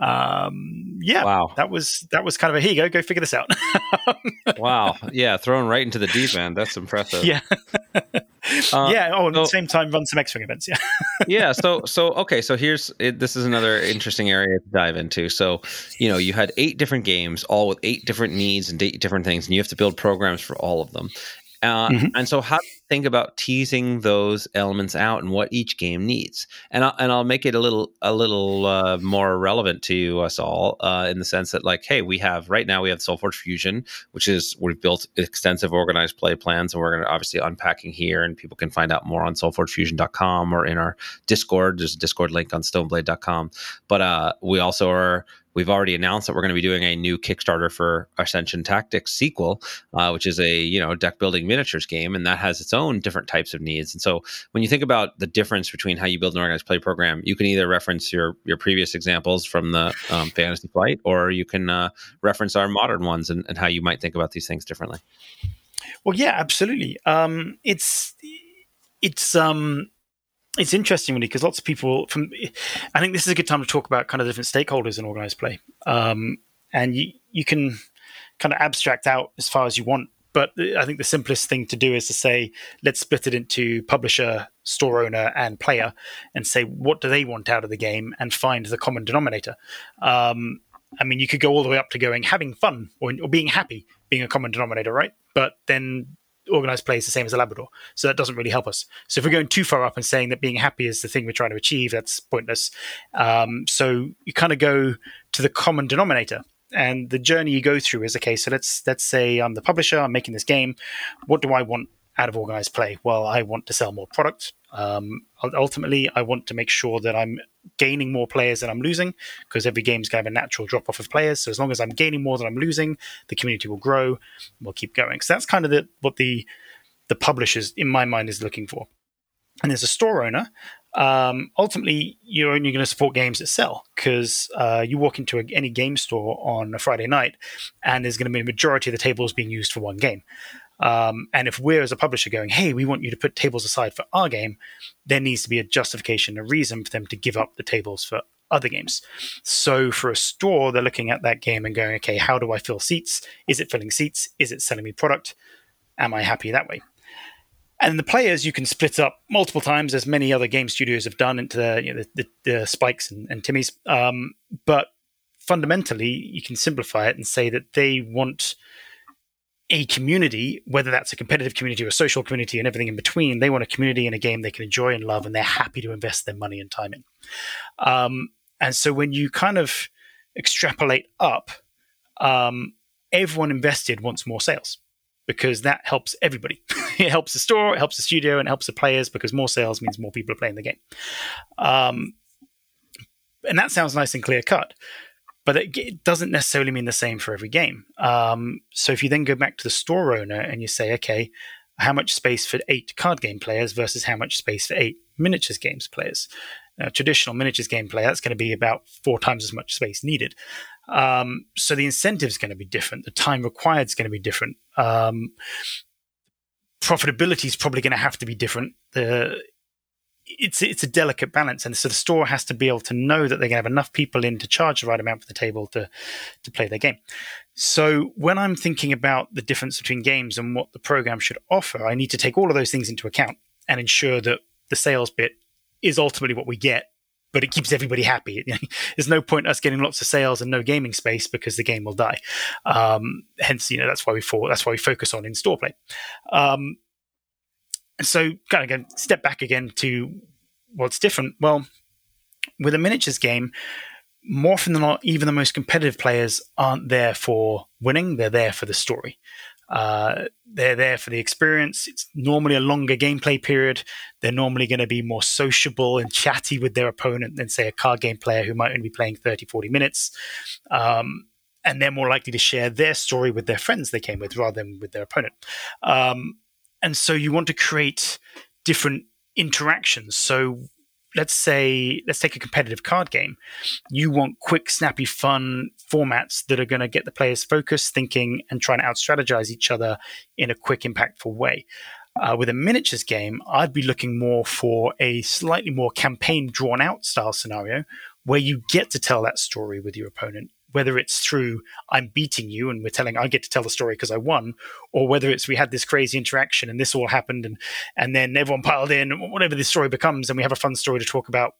Um, yeah, wow. that was, that was kind of a, here you go, go figure this out. Wow. Yeah. Thrown right into the deep end. That's impressive. Yeah. Uh, yeah. Oh, and so, at the same time, run some X-Wing events. Yeah. yeah. So, so, okay. So here's, it, this is another interesting area to dive into. So, you know, you had eight different games, all with eight different needs and eight different things, and you have to build programs for all of them. Uh, mm-hmm. And so how do you think about teasing those elements out and what each game needs? And I'll, and I'll make it a little a little uh, more relevant to us all uh, in the sense that, like, hey, we have right now we have Soulforge Fusion, which is we've built extensive organized play plans. And we're going to obviously unpacking here, and people can find out more on soulforge fusion dot com or in our Discord. There's a Discord link on stoneblade dot com. But uh, we also are... We've already announced that we're going to be doing a new Kickstarter for Ascension Tactics sequel, uh, which is a, you know, deck building miniatures game, and that has its own different types of needs. And so when you think about the difference between how you build an organized play program, you can either reference your your previous examples from the um, Fantasy Flight, or you can uh, reference our modern ones and, and how you might think about these things differently. Well, yeah, absolutely. Um, it's it's. Um... It's interesting, really, because lots of people from, I think this is a good time to talk about kind of different stakeholders in organized play. Um, and you, you can kind of abstract out as far as you want. But I think the simplest thing to do is to say, let's split it into publisher, store owner, and player, and say, what do they want out of the game, and find the common denominator. Um, I mean, you could go all the way up to going, having fun or, or being happy being a common denominator, right? But then organized play is the same as a Labrador, so that doesn't really help us. So if we're going too far up and saying that being happy is the thing we're trying to achieve, that's pointless. Um, so you kind of go to the common denominator, and the journey you go through is, okay, so let's let's say I'm the publisher, I'm making this game. What do I want out of organized play? Well, I want to sell more product. Um, ultimately, I want to make sure that I'm gaining more players than I'm losing, because every game's going to have a natural drop-off of players. So as long as I'm gaining more than I'm losing, the community will grow and we'll keep going. So that's kind of the, what the the publishers, in my mind, is looking for. And as a store owner, um, ultimately, you're only going to support games that sell, because uh, you walk into a, any game store on a Friday night and there's going to be a majority of the tables being used for one game. Um, and if we're as a publisher going, hey, we want you to put tables aside for our game, there needs to be a justification, a reason for them to give up the tables for other games. So for a store, they're looking at that game and going, okay, how do I fill seats? Is it filling seats? Is it selling me product? Am I happy that way? And the players you can split up multiple times, as many other game studios have done, into the, you know, the, the, the Spikes and, and Timmys. Um, but fundamentally, you can simplify it and say that they want a community, whether that's a competitive community or a social community and everything in between. They want a community and a game they can enjoy and love, and they're happy to invest their money and time in. Um, and so when you kind of extrapolate up, um, everyone invested wants more sales. because that helps everybody. It helps the store, it helps the studio, and it helps the players, because more sales means more people are playing the game. Um, and that sounds nice and clear-cut, but it, it doesn't necessarily mean the same for every game. Um, so if you then go back to the store owner and you say, okay, how much space for eight card game players versus how much space for eight miniatures games players? Now, traditional miniatures game player, that's going to be about four times as much space needed. Um, so the incentive is going to be different. The time required is going to be different. Um, profitability is probably going to have to be different. The, it's it's a delicate balance. And so the store has to be able to know that they're going to have enough people in to charge the right amount for the table to, to play their game. So when I'm thinking about the difference between games and what the program should offer, I need to take all of those things into account and ensure that the sales bit is ultimately what we get, but it keeps everybody happy. There's no point us getting lots of sales and no gaming space, because the game will die. Um, hence, you know, that's why we for, that's why we focus on in-store play. Um, and so, kind of step back again to what's different. Well, with a miniatures game, more often than not, even the most competitive players aren't there for winning; they're there for the story. Uh, they're there for the experience. It's normally a longer gameplay period. They're normally going to be more sociable and chatty with their opponent than, say, a card game player who might only be playing thirty, forty minutes. Um, and they're more likely to share their story with their friends they came with rather than with their opponent. Um, and so you want to create different interactions. So let's say, let's take a competitive card game. You want quick, snappy, fun formats that are going to get the players focused, thinking, and trying to out-strategize each other in a quick, impactful way. Uh, with a miniatures game, I'd be looking more for a slightly more campaign, drawn-out style scenario where you get to tell that story with your opponent, whether it's through I'm beating you and we're telling I get to tell the story because I won, or whether it's we had this crazy interaction and this all happened and and then everyone piled in, whatever the story becomes, and we have a fun story to talk about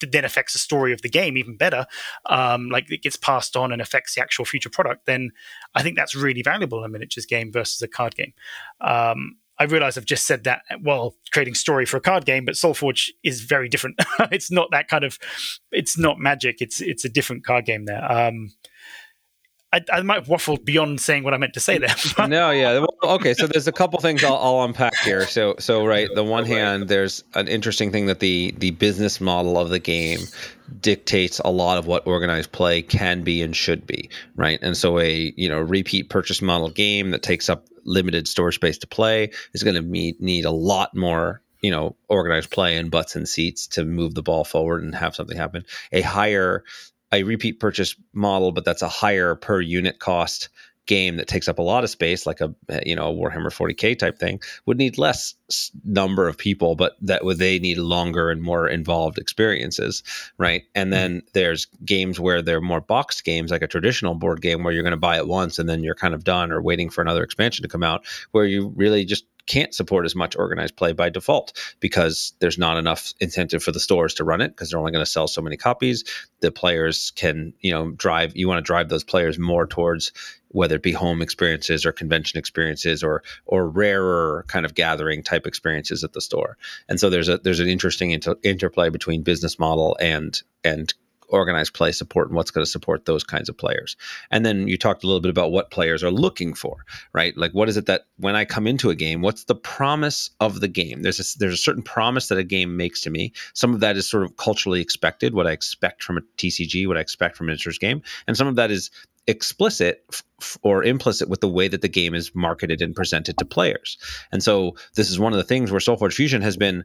that then affects the story of the game even better, um, like it gets passed on and affects the actual future product, then I think that's really valuable in a miniatures game versus a card game. Um, I realize I've just said that while creating story for a card game, but Soulforge is very different. It's not that kind of, it's not Magic. It's it's a different card game there. Um, I, I might have waffled beyond saying what I meant to say there. No, yeah. Well, okay, so there's a couple things I'll, I'll unpack here. So, so right, the one hand, there's an interesting thing that the the business model of the game dictates a lot of what organized play can be and should be, right? And so a, you know, repeat purchase model game that takes up limited store space to play is going to need a lot more, you know, organized play and butts and seats to move the ball forward and have something happen. A higher, a repeat purchase model, but that's a higher per unit cost game that takes up a lot of space, like a, you know, a Warhammer forty K type thing, would need less number of people, but that would, they need longer and more involved experiences, right? And then mm-hmm. there's games where they're more boxed games, like a traditional board game where you're going to buy it once and then you're kind of done, or waiting for another expansion to come out, where you really just can't support as much organized play by default because there's not enough incentive for the stores to run it, because they're only going to sell so many copies. The players can, you know, drive, you want to drive those players more towards whether it be home experiences or convention experiences or or rarer kind of gathering type experiences at the store. And so there's a there's an interesting inter- interplay between business model and and organized play support and what's going to support those kinds of players. And then you talked a little bit about what players are looking for, right? Like, what is it that when I come into a game, what's the promise of the game? There's a, there's a certain promise that a game makes to me. Some of that is sort of culturally expected, what I expect from a T C G, what I expect from a miniatures game. And some of that is explicit f- or implicit with the way that the game is marketed and presented to players. And so this is one of the things where Soulforge Fusion has been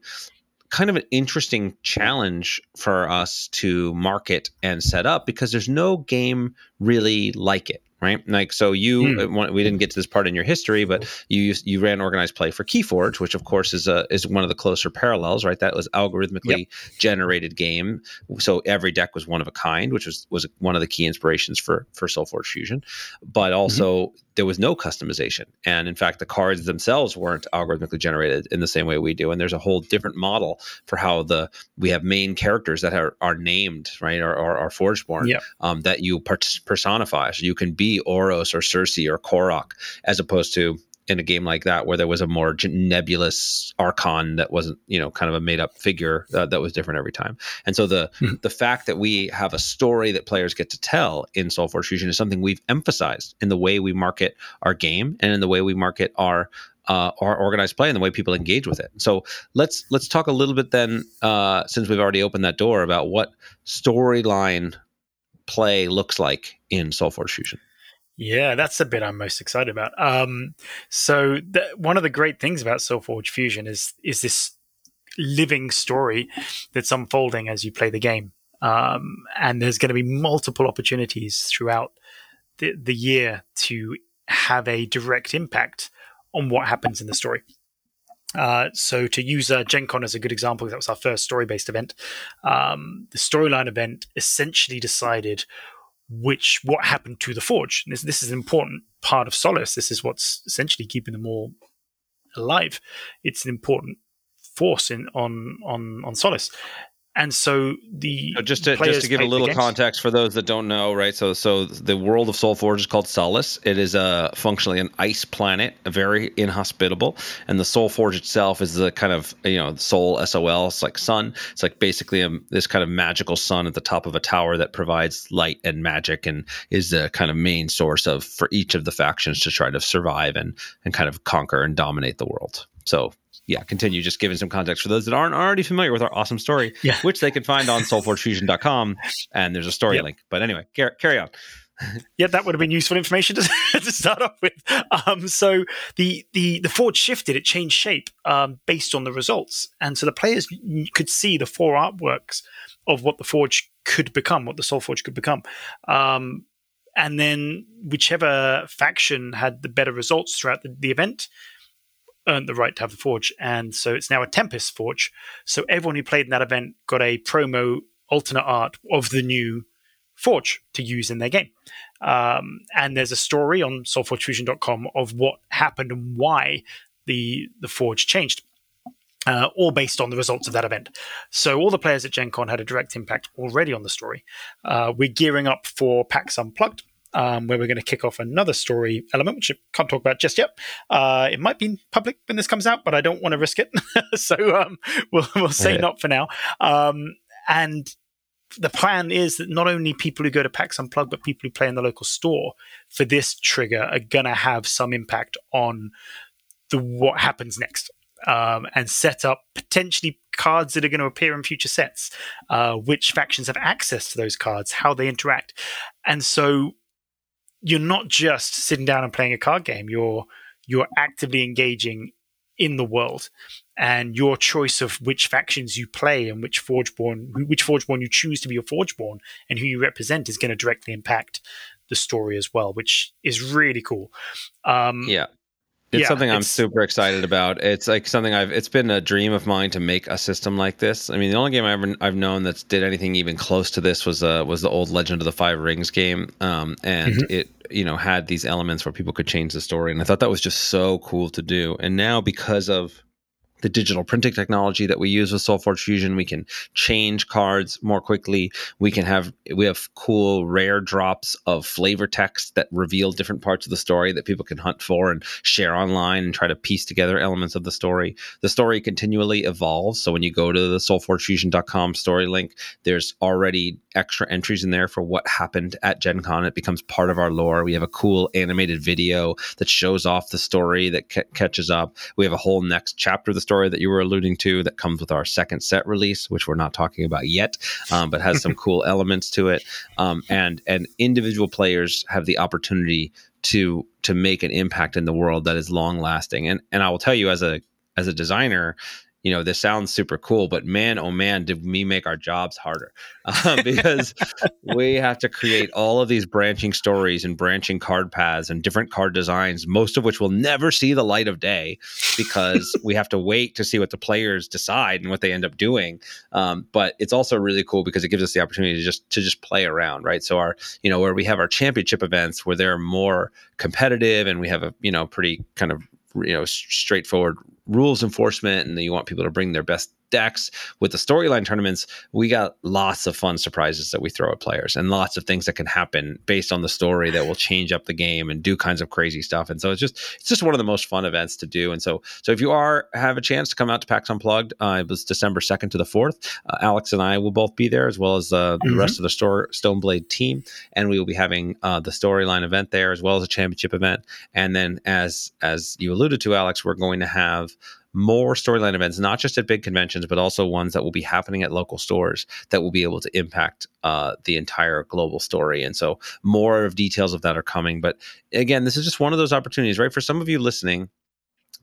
kind of an interesting challenge for us to market and set up, because there's no game really like it, right? Like, so you, hmm. we didn't get to this part in your history, but you you ran organized play for Keyforge, which of course is a, is one of the closer parallels, right? That was algorithmically yep. generated game. So every deck was one of a kind, which was, was one of the key inspirations for, for Soulforge Fusion, but also mm-hmm. there was no customization. And in fact, the cards themselves weren't algorithmically generated in the same way we do. And there's a whole different model for how the, we have main characters that are, are named, right? Or are, are Forgeborn yep. um, that you per- personify. So you can be Oros or Circe or Korok, as opposed to in a game like that where there was a more nebulous archon that wasn't, you know, kind of a made up figure uh, that was different every time. And so the mm-hmm. the fact that we have a story that players get to tell in Soulforge Fusion is something we've emphasized in the way we market our game and in the way we market our uh, our organized play and the way people engage with it. So let's let's talk a little bit then, uh, since we've already opened that door, about what storyline play looks like in Soulforge Fusion. Yeah, that's the bit I'm most excited about. Um, so th- one of the great things about Soulforge Fusion is is this living story that's unfolding as you play the game. Um, and there's going to be multiple opportunities throughout the, the year to have a direct impact on what happens in the story. Uh, so to use uh, Gen Con as a good example, that was our first story-based event. Um, the storyline event essentially decided which what happened to the Forge. This, this is an important part of Solace. This is what's essentially keeping them all alive. It's an important force in on on, on Solace. And so the so just to just to give a little context for those that don't know, right? So so the world of Soulforge is called Solace. It is a functionally an ice planet, very inhospitable. And the Soulforge itself is the kind of, you know, Soul S O L. It's like sun. It's like basically a, this kind of magical sun at the top of a tower that provides light and magic and is the kind of main source of for each of the factions to try to survive and and kind of conquer and dominate the world. So. Yeah, continue just giving some context for those that aren't already familiar with our awesome story, yeah. which they can find on soulforge fusion dot com, and there's a story yep. link. But anyway, carry on. Yeah, that would have been useful information to, to start off with. Um, so the, the the Forge shifted. It changed shape um, based on the results. And so the players could see the four artworks of what the Forge could become, what the Soulforge could become. Um, and then whichever faction had the better results throughout the, the event earned the right to have the Forge, and so it's now a Tempest Forge. So everyone who played in that event got a promo alternate art of the new Forge to use in their game. Um, and there's a story on soulforge fusion dot com of what happened and why the the Forge changed, uh, all based on the results of that event. So all the players at Gen Con had a direct impact already on the story. Uh, we're gearing up for PAX Unplugged, Um, where we're going to kick off another story element, which I can't talk about just yet. Uh, it might be public when this comes out, but I don't want to risk it. so um, we'll, we'll say yeah. not for now. Um, and the plan is that not only people who go to PAX Unplugged, but people who play in the local store for this trigger are going to have some impact on the what happens next, um, and set up potentially cards that are going to appear in future sets, uh, which factions have access to those cards, how they interact. And so you're not just sitting down and playing a card game. You're you're actively engaging in the world, and your choice of which factions you play and which Forgeborn, which Forgeborn you choose to be your Forgeborn, and who you represent is going to directly impact the story as well, which is really cool. Um, yeah. It's yeah, something I'm super excited about. It's like something I've, it's been a dream of mine to make a system like this. I mean, the only game I ever, I've known that's did anything even close to this was, uh, was the old Legend of the Five Rings game. Um, and mm-hmm. it, you know, had these elements where people could change the story. And I thought that was just so cool to do. And now because of the digital printing technology that we use with Soulforge Fusion, we can change cards more quickly. We can have we have cool rare drops of flavor text that reveal different parts of the story that people can hunt for and share online and try to piece together elements of the story. The story continually evolves. So when you go to the soulforge fusion dot com story link, there's already extra entries in there for what happened at Gen Con. It becomes part of our lore. We have a cool animated video that shows off the story that c- catches up. We have a whole next chapter of the story that you were alluding to that comes with our second set release, which we're not talking about yet, um, but has some cool elements to it. Um, and and individual players have the opportunity to to make an impact in the world that is long lasting. And and I will tell you, as a as a designer, you know, this sounds super cool, but man, oh man, did we make our jobs harder, um, because we have to create all of these branching stories and branching card paths and different card designs, most of which will never see the light of day because we have to wait to see what the players decide and what they end up doing. Um, but it's also really cool because it gives us the opportunity to just to just play around, right? So our, you know, where we have our championship events where they're more competitive and we have a, you know, pretty kind of, you know, straightforward rules enforcement, and you want people to bring their best decks, with the storyline tournaments, we got lots of fun surprises that we throw at players and lots of things that can happen based on the story that will change up the game and do kinds of crazy stuff. And so it's just it's just one of the most fun events to do. And so so if you are have a chance to come out to PAX Unplugged, uh, it was December second to the fourth. Uh, Alex and I will both be there, as well as uh, mm-hmm. the rest of the store, Stoneblade team. And we will be having uh, the storyline event there, as well as a championship event. And then as as you alluded to, Alex, we're going to have more storyline events, not just at big conventions, but also ones that will be happening at local stores that will be able to impact uh, the entire global story. And so more of details of that are coming. But again, this is just one of those opportunities, right? For some of you listening,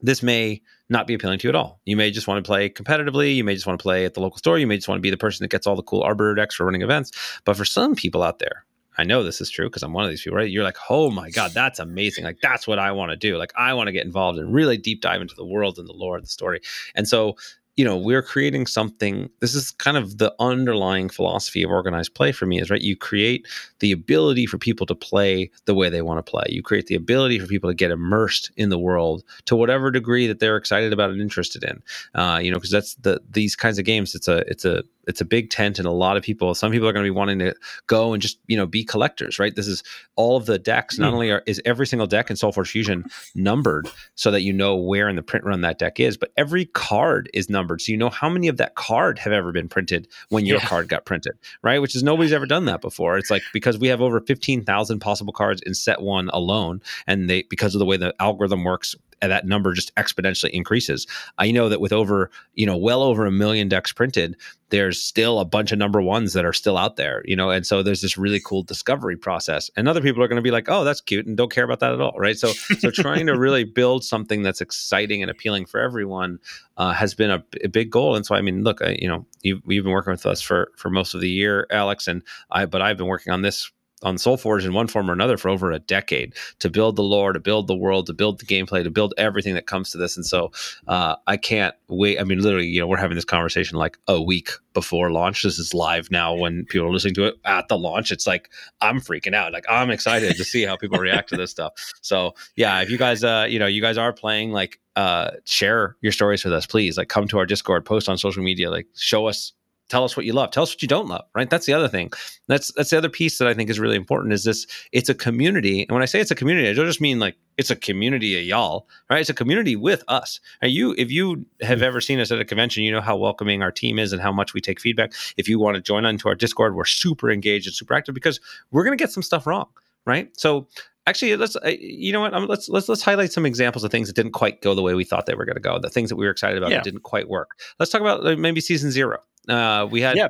this may not be appealing to you at all. You may just want to play competitively. You may just want to play at the local store. You may just want to be the person that gets all the cool arbiter decks for running events. But for some people out there, I know this is true because I'm one of these people, right? You're like, oh my God, that's amazing. Like, that's what I want to do. Like, I want to get involved and really deep dive into the world and the lore and the story. And so, you know, we're creating something. This is kind of the underlying philosophy of organized play for me, is right. You create the ability for people to play the way they want to play. You create the ability for people to get immersed in the world to whatever degree that they're excited about and interested in. Uh, you know, because that's the these kinds of games. It's a it's a it's a big tent, and a lot of people. Some people are going to be wanting to go and just you know be collectors, right? This is all of the decks. Not mm. only are, is every single deck in Soulforge Fusion numbered so that you know where in the print run that deck is, but every card is numbered. So you know how many of that card have ever been printed when your yeah. card got printed, right? Which is nobody's ever done that before. It's like, because we have over fifteen thousand possible cards in set one alone, and they because of the way the algorithm works, that number just exponentially increases. I know that with over, you know, well over a million decks printed, there's still a bunch of number ones that are still out there, you know, and so there's this really cool discovery process. And other people are going to be like, oh, that's cute, and don't care about that at all, right? So so trying to really build something that's exciting and appealing for everyone uh, has been a, a big goal. And so, I mean, look, I, you know, you've, you've been working with us for, for most of the year, Alex, and I, but I've been working on this on Soulforge in one form or another for over a decade, to build the lore, to build the world, to build the gameplay, to build everything that comes to this. And so uh, I can't wait. I mean, literally, you know, we're having this conversation like a week before launch. This is live now when people are listening to it at the launch. It's like, I'm freaking out. Like, I'm excited to see how people react to this stuff. So yeah, if you guys, uh, you know, you guys are playing, like, uh, share your stories with us, please. Like, come to our Discord, post on social media, like, show us. Tell us what you love. Tell us what you don't love, right? That's the other thing. That's that's the other piece that I think is really important, is this, it's a community. And when I say it's a community, I don't just mean like it's a community of y'all, right? It's a community with us. Are you, if you have ever seen us at a convention, you know how welcoming our team is and how much we take feedback. If you want to join onto our Discord, we're super engaged and super active, because we're going to get some stuff wrong, right? So actually, let's uh, you know what? Um, let's let's let's highlight some examples of things that didn't quite go the way we thought they were going to go. The things that we were excited about yeah. that didn't quite work. Let's talk about uh, maybe season zero. Uh, we had yeah,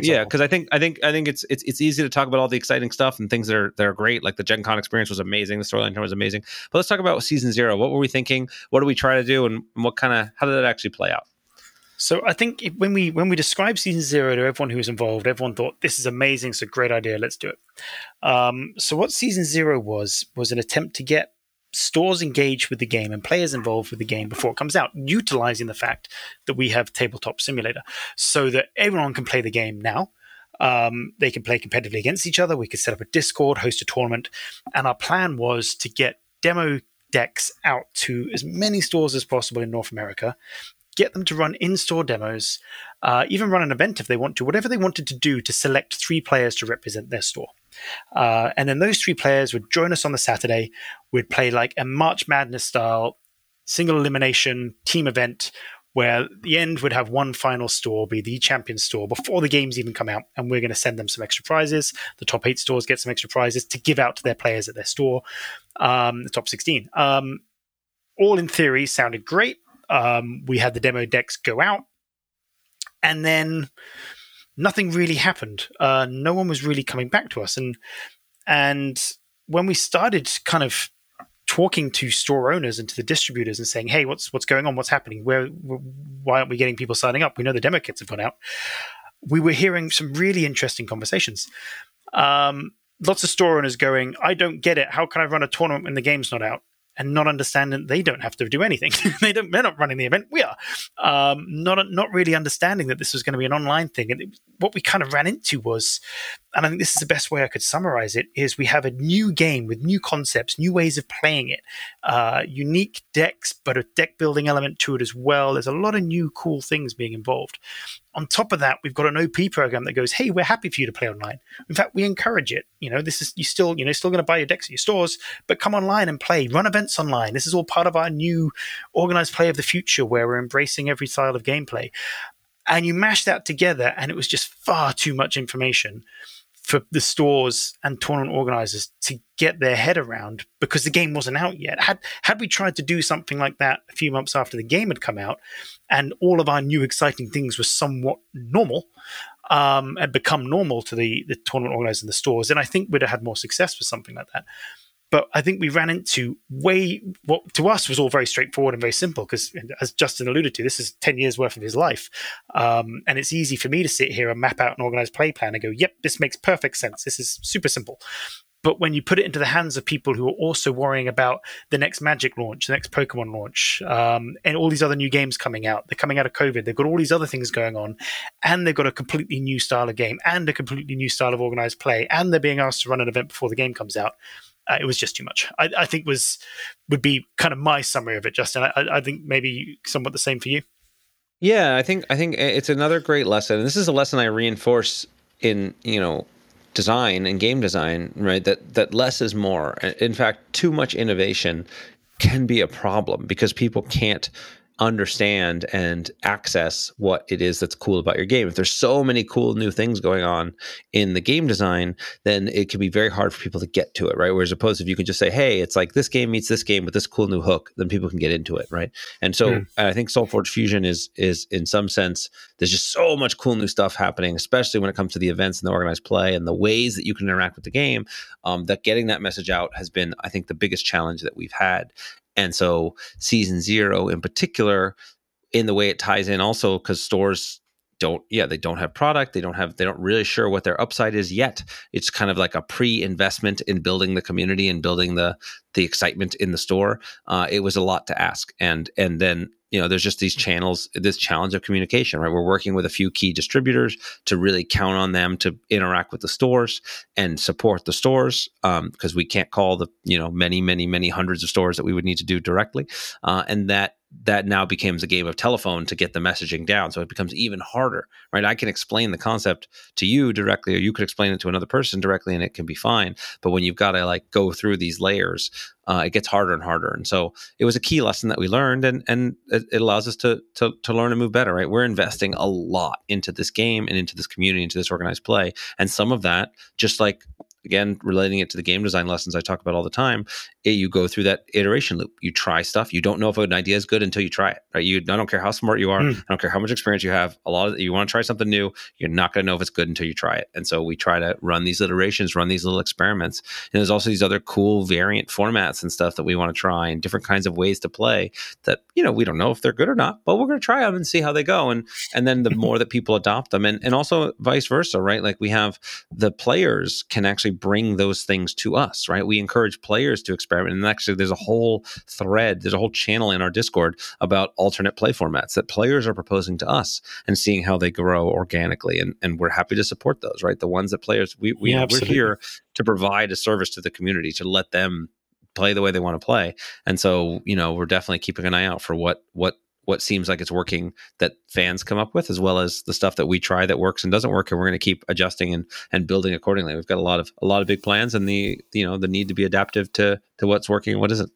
yeah, because I think I think I think it's it's it's easy to talk about all the exciting stuff and things that are that are great. Like the Gen Con experience was amazing. The storyline was amazing. But let's talk about season zero. What were we thinking? What did we try to do? And what kind of how did that actually play out? So I think if, when we when we described season zero to everyone who was involved, everyone thought, this is amazing. It's a great idea. Let's do it. Um, so what season zero was, was an attempt to get stores engaged with the game and players involved with the game before it comes out, utilizing the fact that we have Tabletop Simulator so that everyone can play the game now. Um, they can play competitively against each other. We could set up a Discord, host a tournament. And our plan was to get demo decks out to as many stores as possible in North America, get them to run in-store demos, uh, even run an event if they want to, whatever they wanted to do to select three players to represent their store. Uh, and then those three players would join us on the Saturday. We'd play like a March Madness style single elimination team event where the end would have one final store be the champion store before the games even come out. And we're going to send them some extra prizes. The top eight stores get some extra prizes to give out to their players at their store, um, the top sixteen. Um, all in theory sounded great. Um, we had the demo decks go out, and then nothing really happened. Uh, no one was really coming back to us. And and when we started kind of talking to store owners and to the distributors and saying, hey, what's what's going on? What's happening? Where, why aren't we getting people signing up? We know the demo kits have gone out. We were hearing some really interesting conversations. Um, lots of store owners going, I don't get it. How can I run a tournament when the game's not out? and not understand that they don't have to do anything. they don't, they're not running the event. We are. Um, not not really understanding that this was going to be an online thing. And it, what we kind of ran into was, and I think this is the best way I could summarize it, is we have a new game with new concepts, new ways of playing it, uh, unique decks, but a deck building element to it as well. There's a lot of new cool things being involved. On top of that, we've got an O P program that goes, hey, we're happy for you to play online. In fact, we encourage it. You know, this is you still, you know, still going to buy your decks at your stores, but come online and play, run events online. This is all part of our new organized play of the future where we're embracing every style of gameplay. And you mash that together, and it was just far too much information for the stores and tournament organizers to get their head around because the game wasn't out yet. Had had we tried to do something like that a few months after the game had come out and all of our new exciting things were somewhat normal, um, and become normal to the, the tournament organizers and the stores, then I think we'd have had more success with something like that. But I think we ran into way what to us was all very straightforward and very simple because, as Justin alluded to, this is ten years worth of his life. Um, and it's easy for me to sit here and map out an organized play plan and go, yep, this makes perfect sense. This is super simple. But when you put it into the hands of people who are also worrying about the next Magic launch, the next Pokemon launch, um, and all these other new games coming out, they're coming out of COVID, they've got all these other things going on, and they've got a completely new style of game and a completely new style of organized play, and they're being asked to run an event before the game comes out. Uh, it was just too much. I, I think was would be kind of my summary of it, Justin. I, I think maybe somewhat the same for you. Yeah, I think I think it's another great lesson, and this is a lesson I reinforce in you know design and game design, right? That that less is more. In fact, too much innovation can be a problem because people can't understand and access what it is that's cool about your game. If there's so many cool new things going on in the game design, then it can be very hard for people to get to it, right? Whereas opposed if you could just say, hey, it's like this game meets this game with this cool new hook, then people can get into it, right? And so mm. I think Soulforge Fusion is is in some sense, there's just so much cool new stuff happening, especially when it comes to the events and the organized play and the ways that you can interact with the game, um, that getting that message out has been, I think, the biggest challenge that we've had. And so season zero in particular, in the way it ties in also, because stores don't, yeah, they don't have product. They don't have, they don't really sure what their upside is yet. It's kind of like a pre-investment in building the community and building the the excitement in the store. Uh, it was a lot to ask. And, and then, you know, there's just these channels, this challenge of communication, right? We're working with a few key distributors to really count on them to interact with the stores and support the stores, um, because we can't call the, you know, many, many, many hundreds of stores that we would need to do directly. Uh, and that that now becomes a game of telephone to get the messaging down. So it becomes even harder, right? I can explain the concept to you directly, or you could explain it to another person directly, and it can be fine. But when you've got to like go through these layers, Uh, it gets harder and harder. And so it was a key lesson that we learned, and and it allows us to, to to learn and move better, right? We're investing a lot into this game and into this community, into this organized play. And some of that, just like, again, relating it to the game design lessons I talk about all the time, it, you go through that iteration loop. You try stuff. You don't know if an idea is good until you try it, right? You, I don't care how smart you are. Mm. I don't care how much experience you have. A lot of you want to try something new. You're not going to know if it's good until you try it. And so we try to run these iterations, run these little experiments. And there's also these other cool variant formats and stuff that we want to try and different kinds of ways to play that, you know, we don't know if they're good or not, but we're going to try them and see how they go. And, and then the more that people adopt them, and, and also vice versa, right? Like we have the players can actually bring those things to us, right? We encourage players to experiment. And actually, there's a whole thread, there's a whole channel in our Discord about alternate play formats that players are proposing to us and seeing how they grow organically. And, and we're happy to support those, right? The ones that players, we, we, yeah, we're here to provide a service to the community, to let them play the way they want to play. And so, you know, we're definitely keeping an eye out for what, what, what seems like it's working that fans come up with, as well as the stuff that we try that works and doesn't work. And we're going to keep adjusting and, and building accordingly. We've got a lot of, a lot of big plans, and the, you know, the need to be adaptive to, to what's working and what isn't.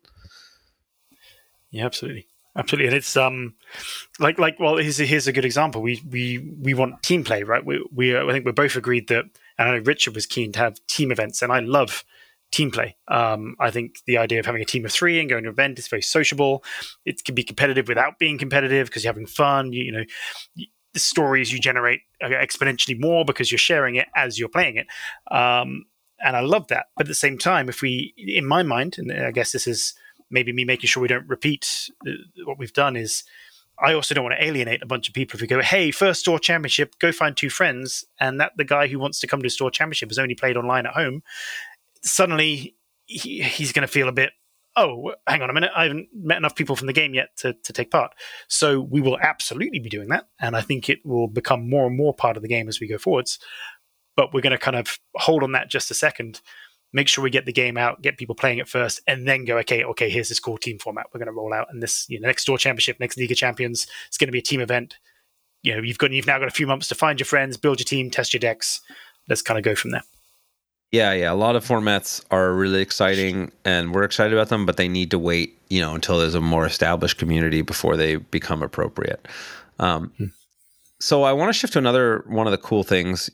Yeah, absolutely. Absolutely. And it's um like, like, well, here's a, here's a good example. We, we, we want team play, right? We, we, uh, I think we're both agreed that, and I know Richard was keen to have team events, and I love team play. Um, I think the idea of having a team of three and going to an event is very sociable. It can be competitive without being competitive because you're having fun. You, you know, the stories you generate are exponentially more because you're sharing it as you're playing it. Um, and I love that. But at the same time, if we, in my mind, and I guess this is maybe me making sure we don't repeat what we've done, is I also don't want to alienate a bunch of people if we go, hey, first store championship, go find two friends. And that the guy who wants to come to store championship has only played online at home. Suddenly he, he's going to feel a bit oh, hang on a minute, I haven't met enough people from the game yet to, to take part. So we will absolutely be doing that. And I think it will become more and more part of the game as we go forwards. But we're going to kind of hold on that just a second, make sure we get the game out, get people playing it first, and then go, okay, okay, here's this core team format we're going to roll out. And this, you know, next door championship, next League of Champions, it's going to be a team event. You know, you've got, you've now got a few months to find your friends, build your team, test your decks. Let's kind of go from there. Yeah, yeah. A lot of formats are really exciting, and we're excited about them, but they need to wait, you know, until there's a more established community before they become appropriate. Um, mm-hmm. So I want to shift to another one of the cool things.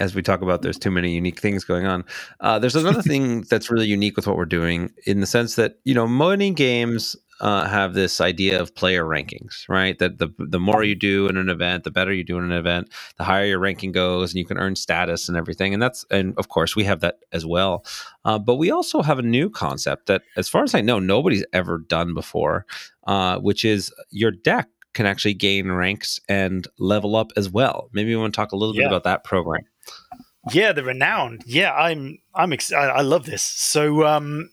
As we talk about, there's too many unique things going on. Uh, there's another thing that's really unique with what we're doing, in the sense that, you know, many games uh, have this idea of player rankings, right? That the the more you do in an event, the better you do in an event, the higher your ranking goes, and you can earn status and everything. And that's, and of course, we have that as well. Uh, but we also have a new concept that, as far as I know, nobody's ever done before, uh, which is your deck can actually gain ranks and level up as well. Maybe we want to talk a little yeah. bit about that program. Yeah, the Renowned. Yeah, I'm. I'm. Ex- I, I love this. So, um,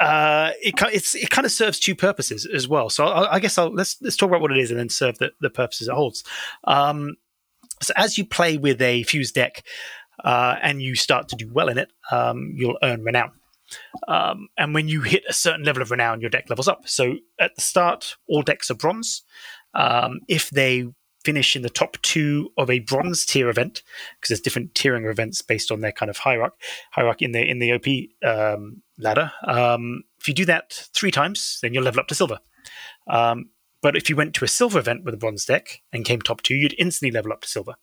uh, it it's it kind of serves two purposes as well. So, I, I guess I'll, let's let's talk about what it is, and then serve the, the purposes it holds. Um, so, as you play with a fused deck, uh, and you start to do well in it, um, you'll earn renown. Um, and when you hit a certain level of renown, your deck levels up. So, at the start, all decks are bronze. Um, if they finish in the top two of a bronze tier event, because there's different tiering of events based on their kind of hierarchy, hierarchy in the in the O P um, ladder. Um, if you do that three times, then you'll level up to silver. Um, but if you went to a silver event with a bronze deck and came top two, you'd instantly level up to silver.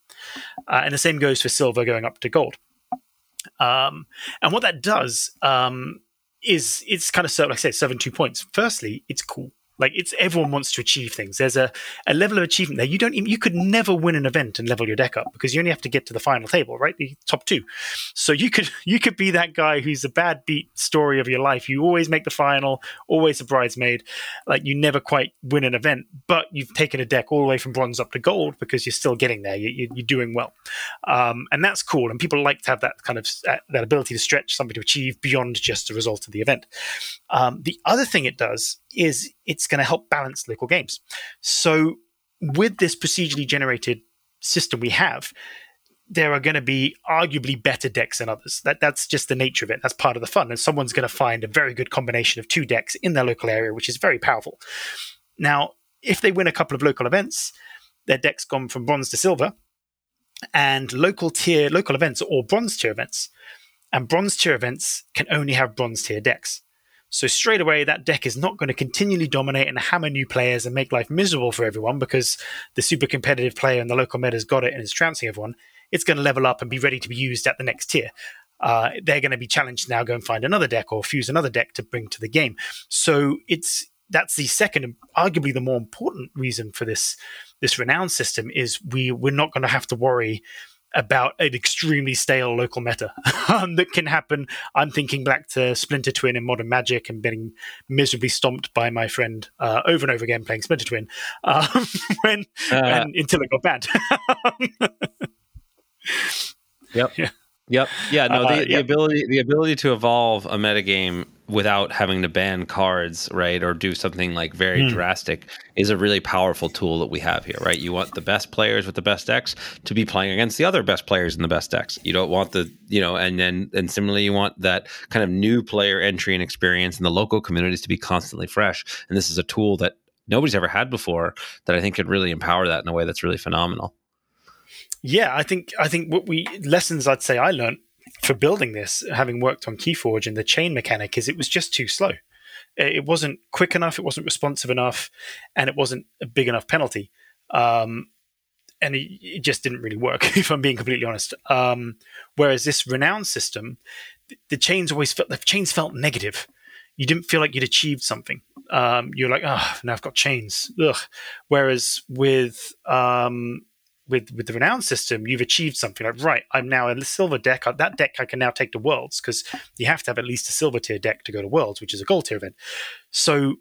Uh, and the same goes for silver going up to gold. Um, and what that does um, is it's kind of served, like I said, serving two points. Firstly, it's cool. Like, it's everyone wants to achieve things. There's a, a level of achievement there. You don't even, you could never win an event and level your deck up, because you only have to get to the final table, right? The top two. So you could you could be that guy who's the bad beat story of your life. You always make the final, always a bridesmaid. Like, you never quite win an event, but you've taken a deck all the way from bronze up to gold because you're still getting there. You, you, you're doing well, um, and that's cool. And people like to have that kind of uh, that ability to stretch something to achieve beyond just the result of the event. Um, the other thing it does is it's going to help balance local games. So with this procedurally generated system we have, there are going to be arguably better decks than others. That That's just the nature of it. That's part of the fun. And someone's going to find a very good combination of two decks in their local area, which is very powerful. Now, if they win a couple of local events, their deck's gone from bronze to silver, and local tier local events are all bronze tier events. And bronze tier events can only have bronze tier decks. So straight away, that deck is not going to continually dominate and hammer new players and make life miserable for everyone, because the super competitive player in the local meta's got it and is trouncing everyone. It's going to level up and be ready to be used at the next tier. Uh, they're going to be challenged now, go and find another deck or fuse another deck to bring to the game. So it's that's the second and arguably the more important reason for this, this renowned system is we, we're not going to have to worry about an extremely stale local meta um, that can happen. I'm thinking back to Splinter Twin and Modern Magic and being miserably stomped by my friend uh, over and over again playing Splinter Twin um, when, uh, when, until it got banned. Yep. Yeah. Yep. Yeah. No. The, uh, the yep. ability the ability to evolve a metagame without having to ban cards, right, or do something like very mm. drastic, is a really powerful tool that we have here, right? You want the best players with the best decks to be playing against the other best players in the best decks. You don't want the, you know, and then and similarly, you want that kind of new player entry and experience in the local communities to be constantly fresh. And this is a tool that nobody's ever had before that I think could really empower that in a way that's really phenomenal. Yeah, I think I think what we lessons I'd say I learned for building this, having worked on Keyforge and the chain mechanic, is it was just too slow. It wasn't quick enough, it wasn't responsive enough, and it wasn't a big enough penalty. Um, and it, it just didn't really work, if I'm being completely honest. Um, whereas this renown system, the, the chains always felt the chains felt negative. You didn't feel like you'd achieved something. Um, you're like, oh, now I've got chains. Ugh. Whereas with um, With with the renown system, you've achieved something. Like, right, I'm now a silver deck. That deck I can now take to Worlds, because you have to have at least a silver tier deck to go to Worlds, which is a gold tier event. So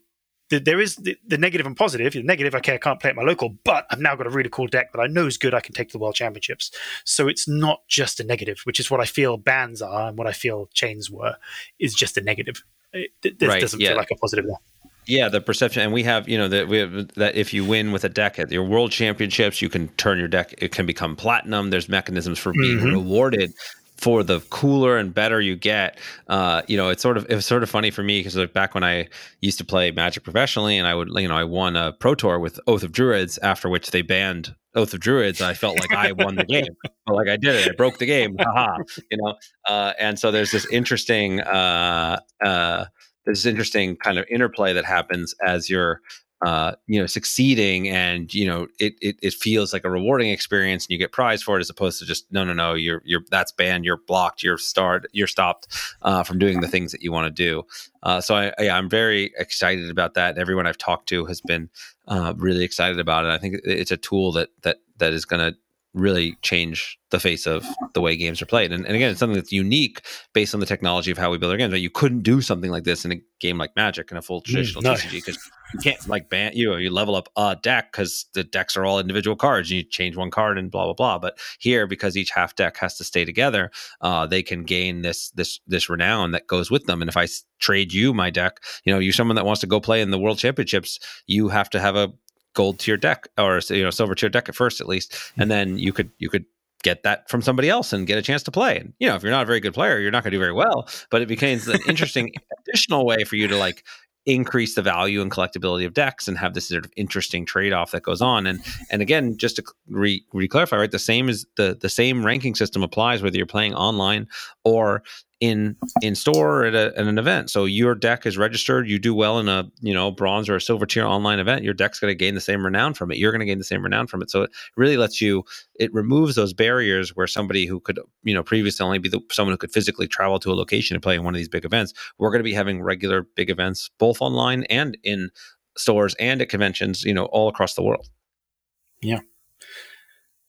the, there is the, the negative and positive. The negative, okay, I can't play at my local, but I've now got a really cool deck that I know is good. I can take to the World Championships. So it's not just a negative, which is what I feel bans are and what I feel chains were, is just a negative. It, this right, doesn't yeah. feel like a positive there. Yeah, the perception, and we have, you know, that we have that if you win with a deck at your world championships, you can turn your deck, it can become platinum. There's mechanisms for being mm-hmm. rewarded for the cooler and better you get. Uh, you know, it's sort of, it was sort of funny for me because like back when I used to play Magic professionally, and I would, you know, I won a Pro Tour with Oath of Druids, after which they banned Oath of Druids. I felt like I won the game. But like I did it. I broke the game. Haha. You know, uh, and so there's this interesting, uh, uh, There's this interesting kind of interplay that happens as you're, uh, you know, succeeding, and you know it, it it feels like a rewarding experience, and you get prize for it, as opposed to just no, no, no, you're you're that's banned, you're blocked, you're starred, you're stopped uh, from doing the things that you want to do. Uh, so I, yeah, I'm very excited about that. Everyone I've talked to has been uh, really excited about it. I think it's a tool that that that is going to really change the face of the way games are played. And, and again, it's something that's unique based on the technology of how we build our games. But you couldn't do something like this in a game like Magic, in a full traditional mm, T C G, because you can't like ban, you know, you level up a deck because the decks are all individual cards. You change one card and blah, blah, blah. But here, because each half deck has to stay together, uh, they can gain this, this, this renown that goes with them. And if I trade you my deck, you know, you're someone that wants to go play in the World Championships, you have to have a gold tier deck, or you know, silver tier deck at first, at least, and then you could you could get that from somebody else and get a chance to play. And you know, if you're not a very good player, you're not going to do very well. But it becomes an interesting additional way for you to like increase the value and collectability of decks, and have this sort of interesting trade off that goes on. And and again, just to re clarify, right, the same is the the same ranking system applies whether you're playing online or in in store or at, a, at an event. So your deck is registered, you do well in a, you know, bronze or a silver tier online event, your deck's going to gain the same renown from it, you're going to gain the same renown from it. So it really lets you, it removes those barriers where somebody who could, you know, previously only be the, someone who could physically travel to a location to play in one of these big events. We're going to be having regular big events both online and in stores and at conventions, you know, all across the world. Yeah.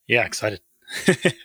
Yeah, excited.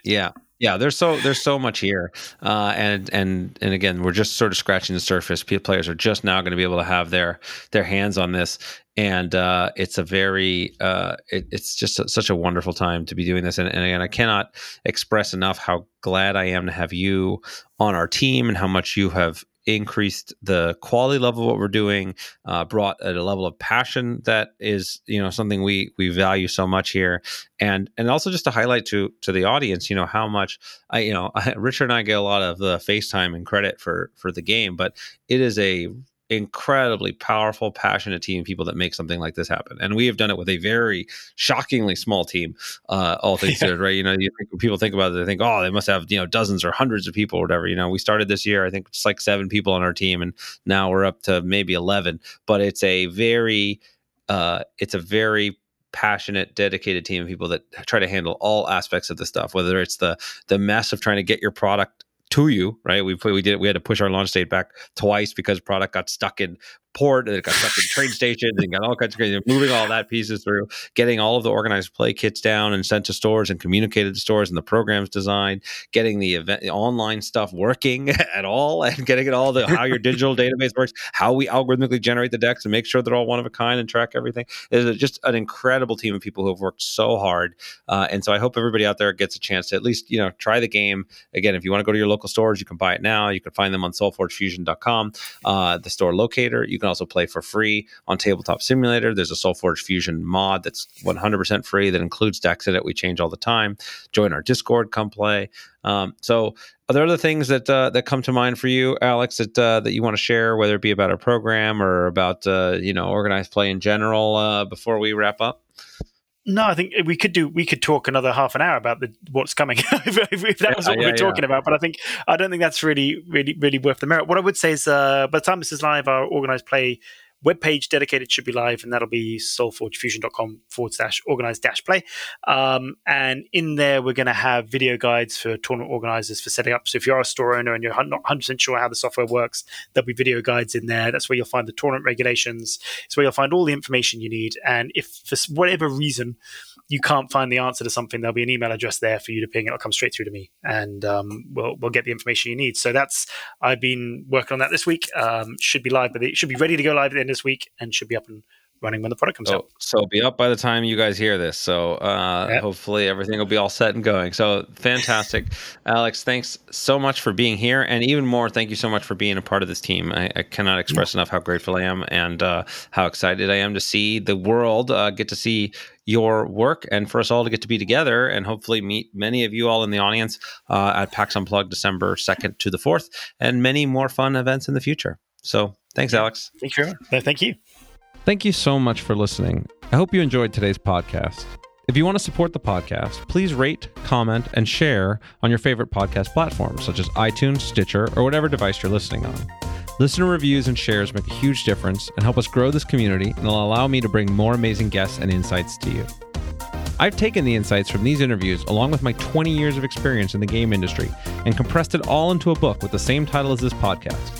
Yeah. Yeah, there's so there's so much here, uh, and and and again, we're just sort of scratching the surface. Players are just now going to be able to have their their hands on this, and uh, it's a very uh, it, it's just a, such a wonderful time to be doing this. And, and again, I cannot express enough how glad I am to have you on our team, and how much you have increased the quality level of what we're doing, uh, brought at a level of passion that is, you know, something we we value so much here. And and also just to highlight to to the audience, you know, how much I, you know, I, Richard and I get a lot of the FaceTime and credit for for the game, but it is a incredibly powerful, passionate team of people that make something like this happen. And we have done it with a very shockingly small team, uh, all things considered, yeah. Right? You know, you think, when people think about it, they think, oh, they must have, you know, dozens or hundreds of people or whatever. You know, we started this year, I think it's like seven people on our team, and now we're up to maybe eleven. But it's a very, uh, it's a very passionate, dedicated team of people that try to handle all aspects of the stuff, whether it's the the mess of trying to get your product to you, right? We we did we had to push our launch date back twice because product got stuck in port, and it got stuck in train stations, and got all kinds of crazy. Moving all that pieces through, getting all of the organized play kits down and sent to stores and communicated to stores, and the programs designed, getting the event, the online stuff working at all, and getting it all the how your digital database works, how we algorithmically generate the decks and make sure they're all one of a kind and track everything. There's just an incredible team of people who have worked so hard, uh, and so I hope everybody out there gets a chance to at least, you know, try the game. Again, if you want to go to your local stores, you can buy it now. You can find them on soulforge fusion dot com, uh, the store locator. You can also play for free on Tabletop Simulator. There's a Soulforge Fusion mod that's one hundred percent free that includes decks in it. We change all the time. Join our Discord, come play. Um, so are there other things that uh, that come to mind for you, Alex, that uh, that you want to share, whether it be about our program or about uh, you know, organized play in general, uh, before we wrap up? No, I think we could do. We could talk another half an hour about the, what's coming if, if that yeah, was what yeah, we were talking yeah. about. But I think I don't think that's really, really, really worth the merit. What I would say is, uh, by the time this is live, our organized play webpage dedicated should be live, and that'll be soulforgefusion.com forward slash organized dash play. Um, and in there, we're going to have video guides for tournament organizers for setting up. So if you're a store owner and you're not one hundred percent sure how the software works, there'll be video guides in there. That's where you'll find the tournament regulations. It's where you'll find all the information you need. And if for whatever reason you can't find the answer to something, there'll be an email address there for you to ping. It'll come straight through to me, and um, we'll we'll get the information you need. So that's, I've been working on that this week. Um, should be live, but it should be ready to go live at the end of this week, and should be up and running when the product comes so, out. So it'll be up by the time you guys hear this. So uh, yeah. hopefully everything will be all set and going. So fantastic. Alex, thanks so much for being here. And even more, thank you so much for being a part of this team. I, I cannot express yeah. enough how grateful I am and uh, how excited I am to see the world uh, get to see your work and for us all to get to be together and hopefully meet many of you all in the audience uh, at PAX Unplugged December second to the fourth and many more fun events in the future. So thanks, Alex. Thank you. Thank you. Thank you so much for listening. I hope you enjoyed today's podcast. If you want to support the podcast, please rate, comment, and share on your favorite podcast platforms, such as iTunes, Stitcher, or whatever device you're listening on. Listener reviews and shares make a huge difference and help us grow this community and will allow me to bring more amazing guests and insights to you. I've taken the insights from these interviews along with my twenty years of experience in the game industry and compressed it all into a book with the same title as this podcast,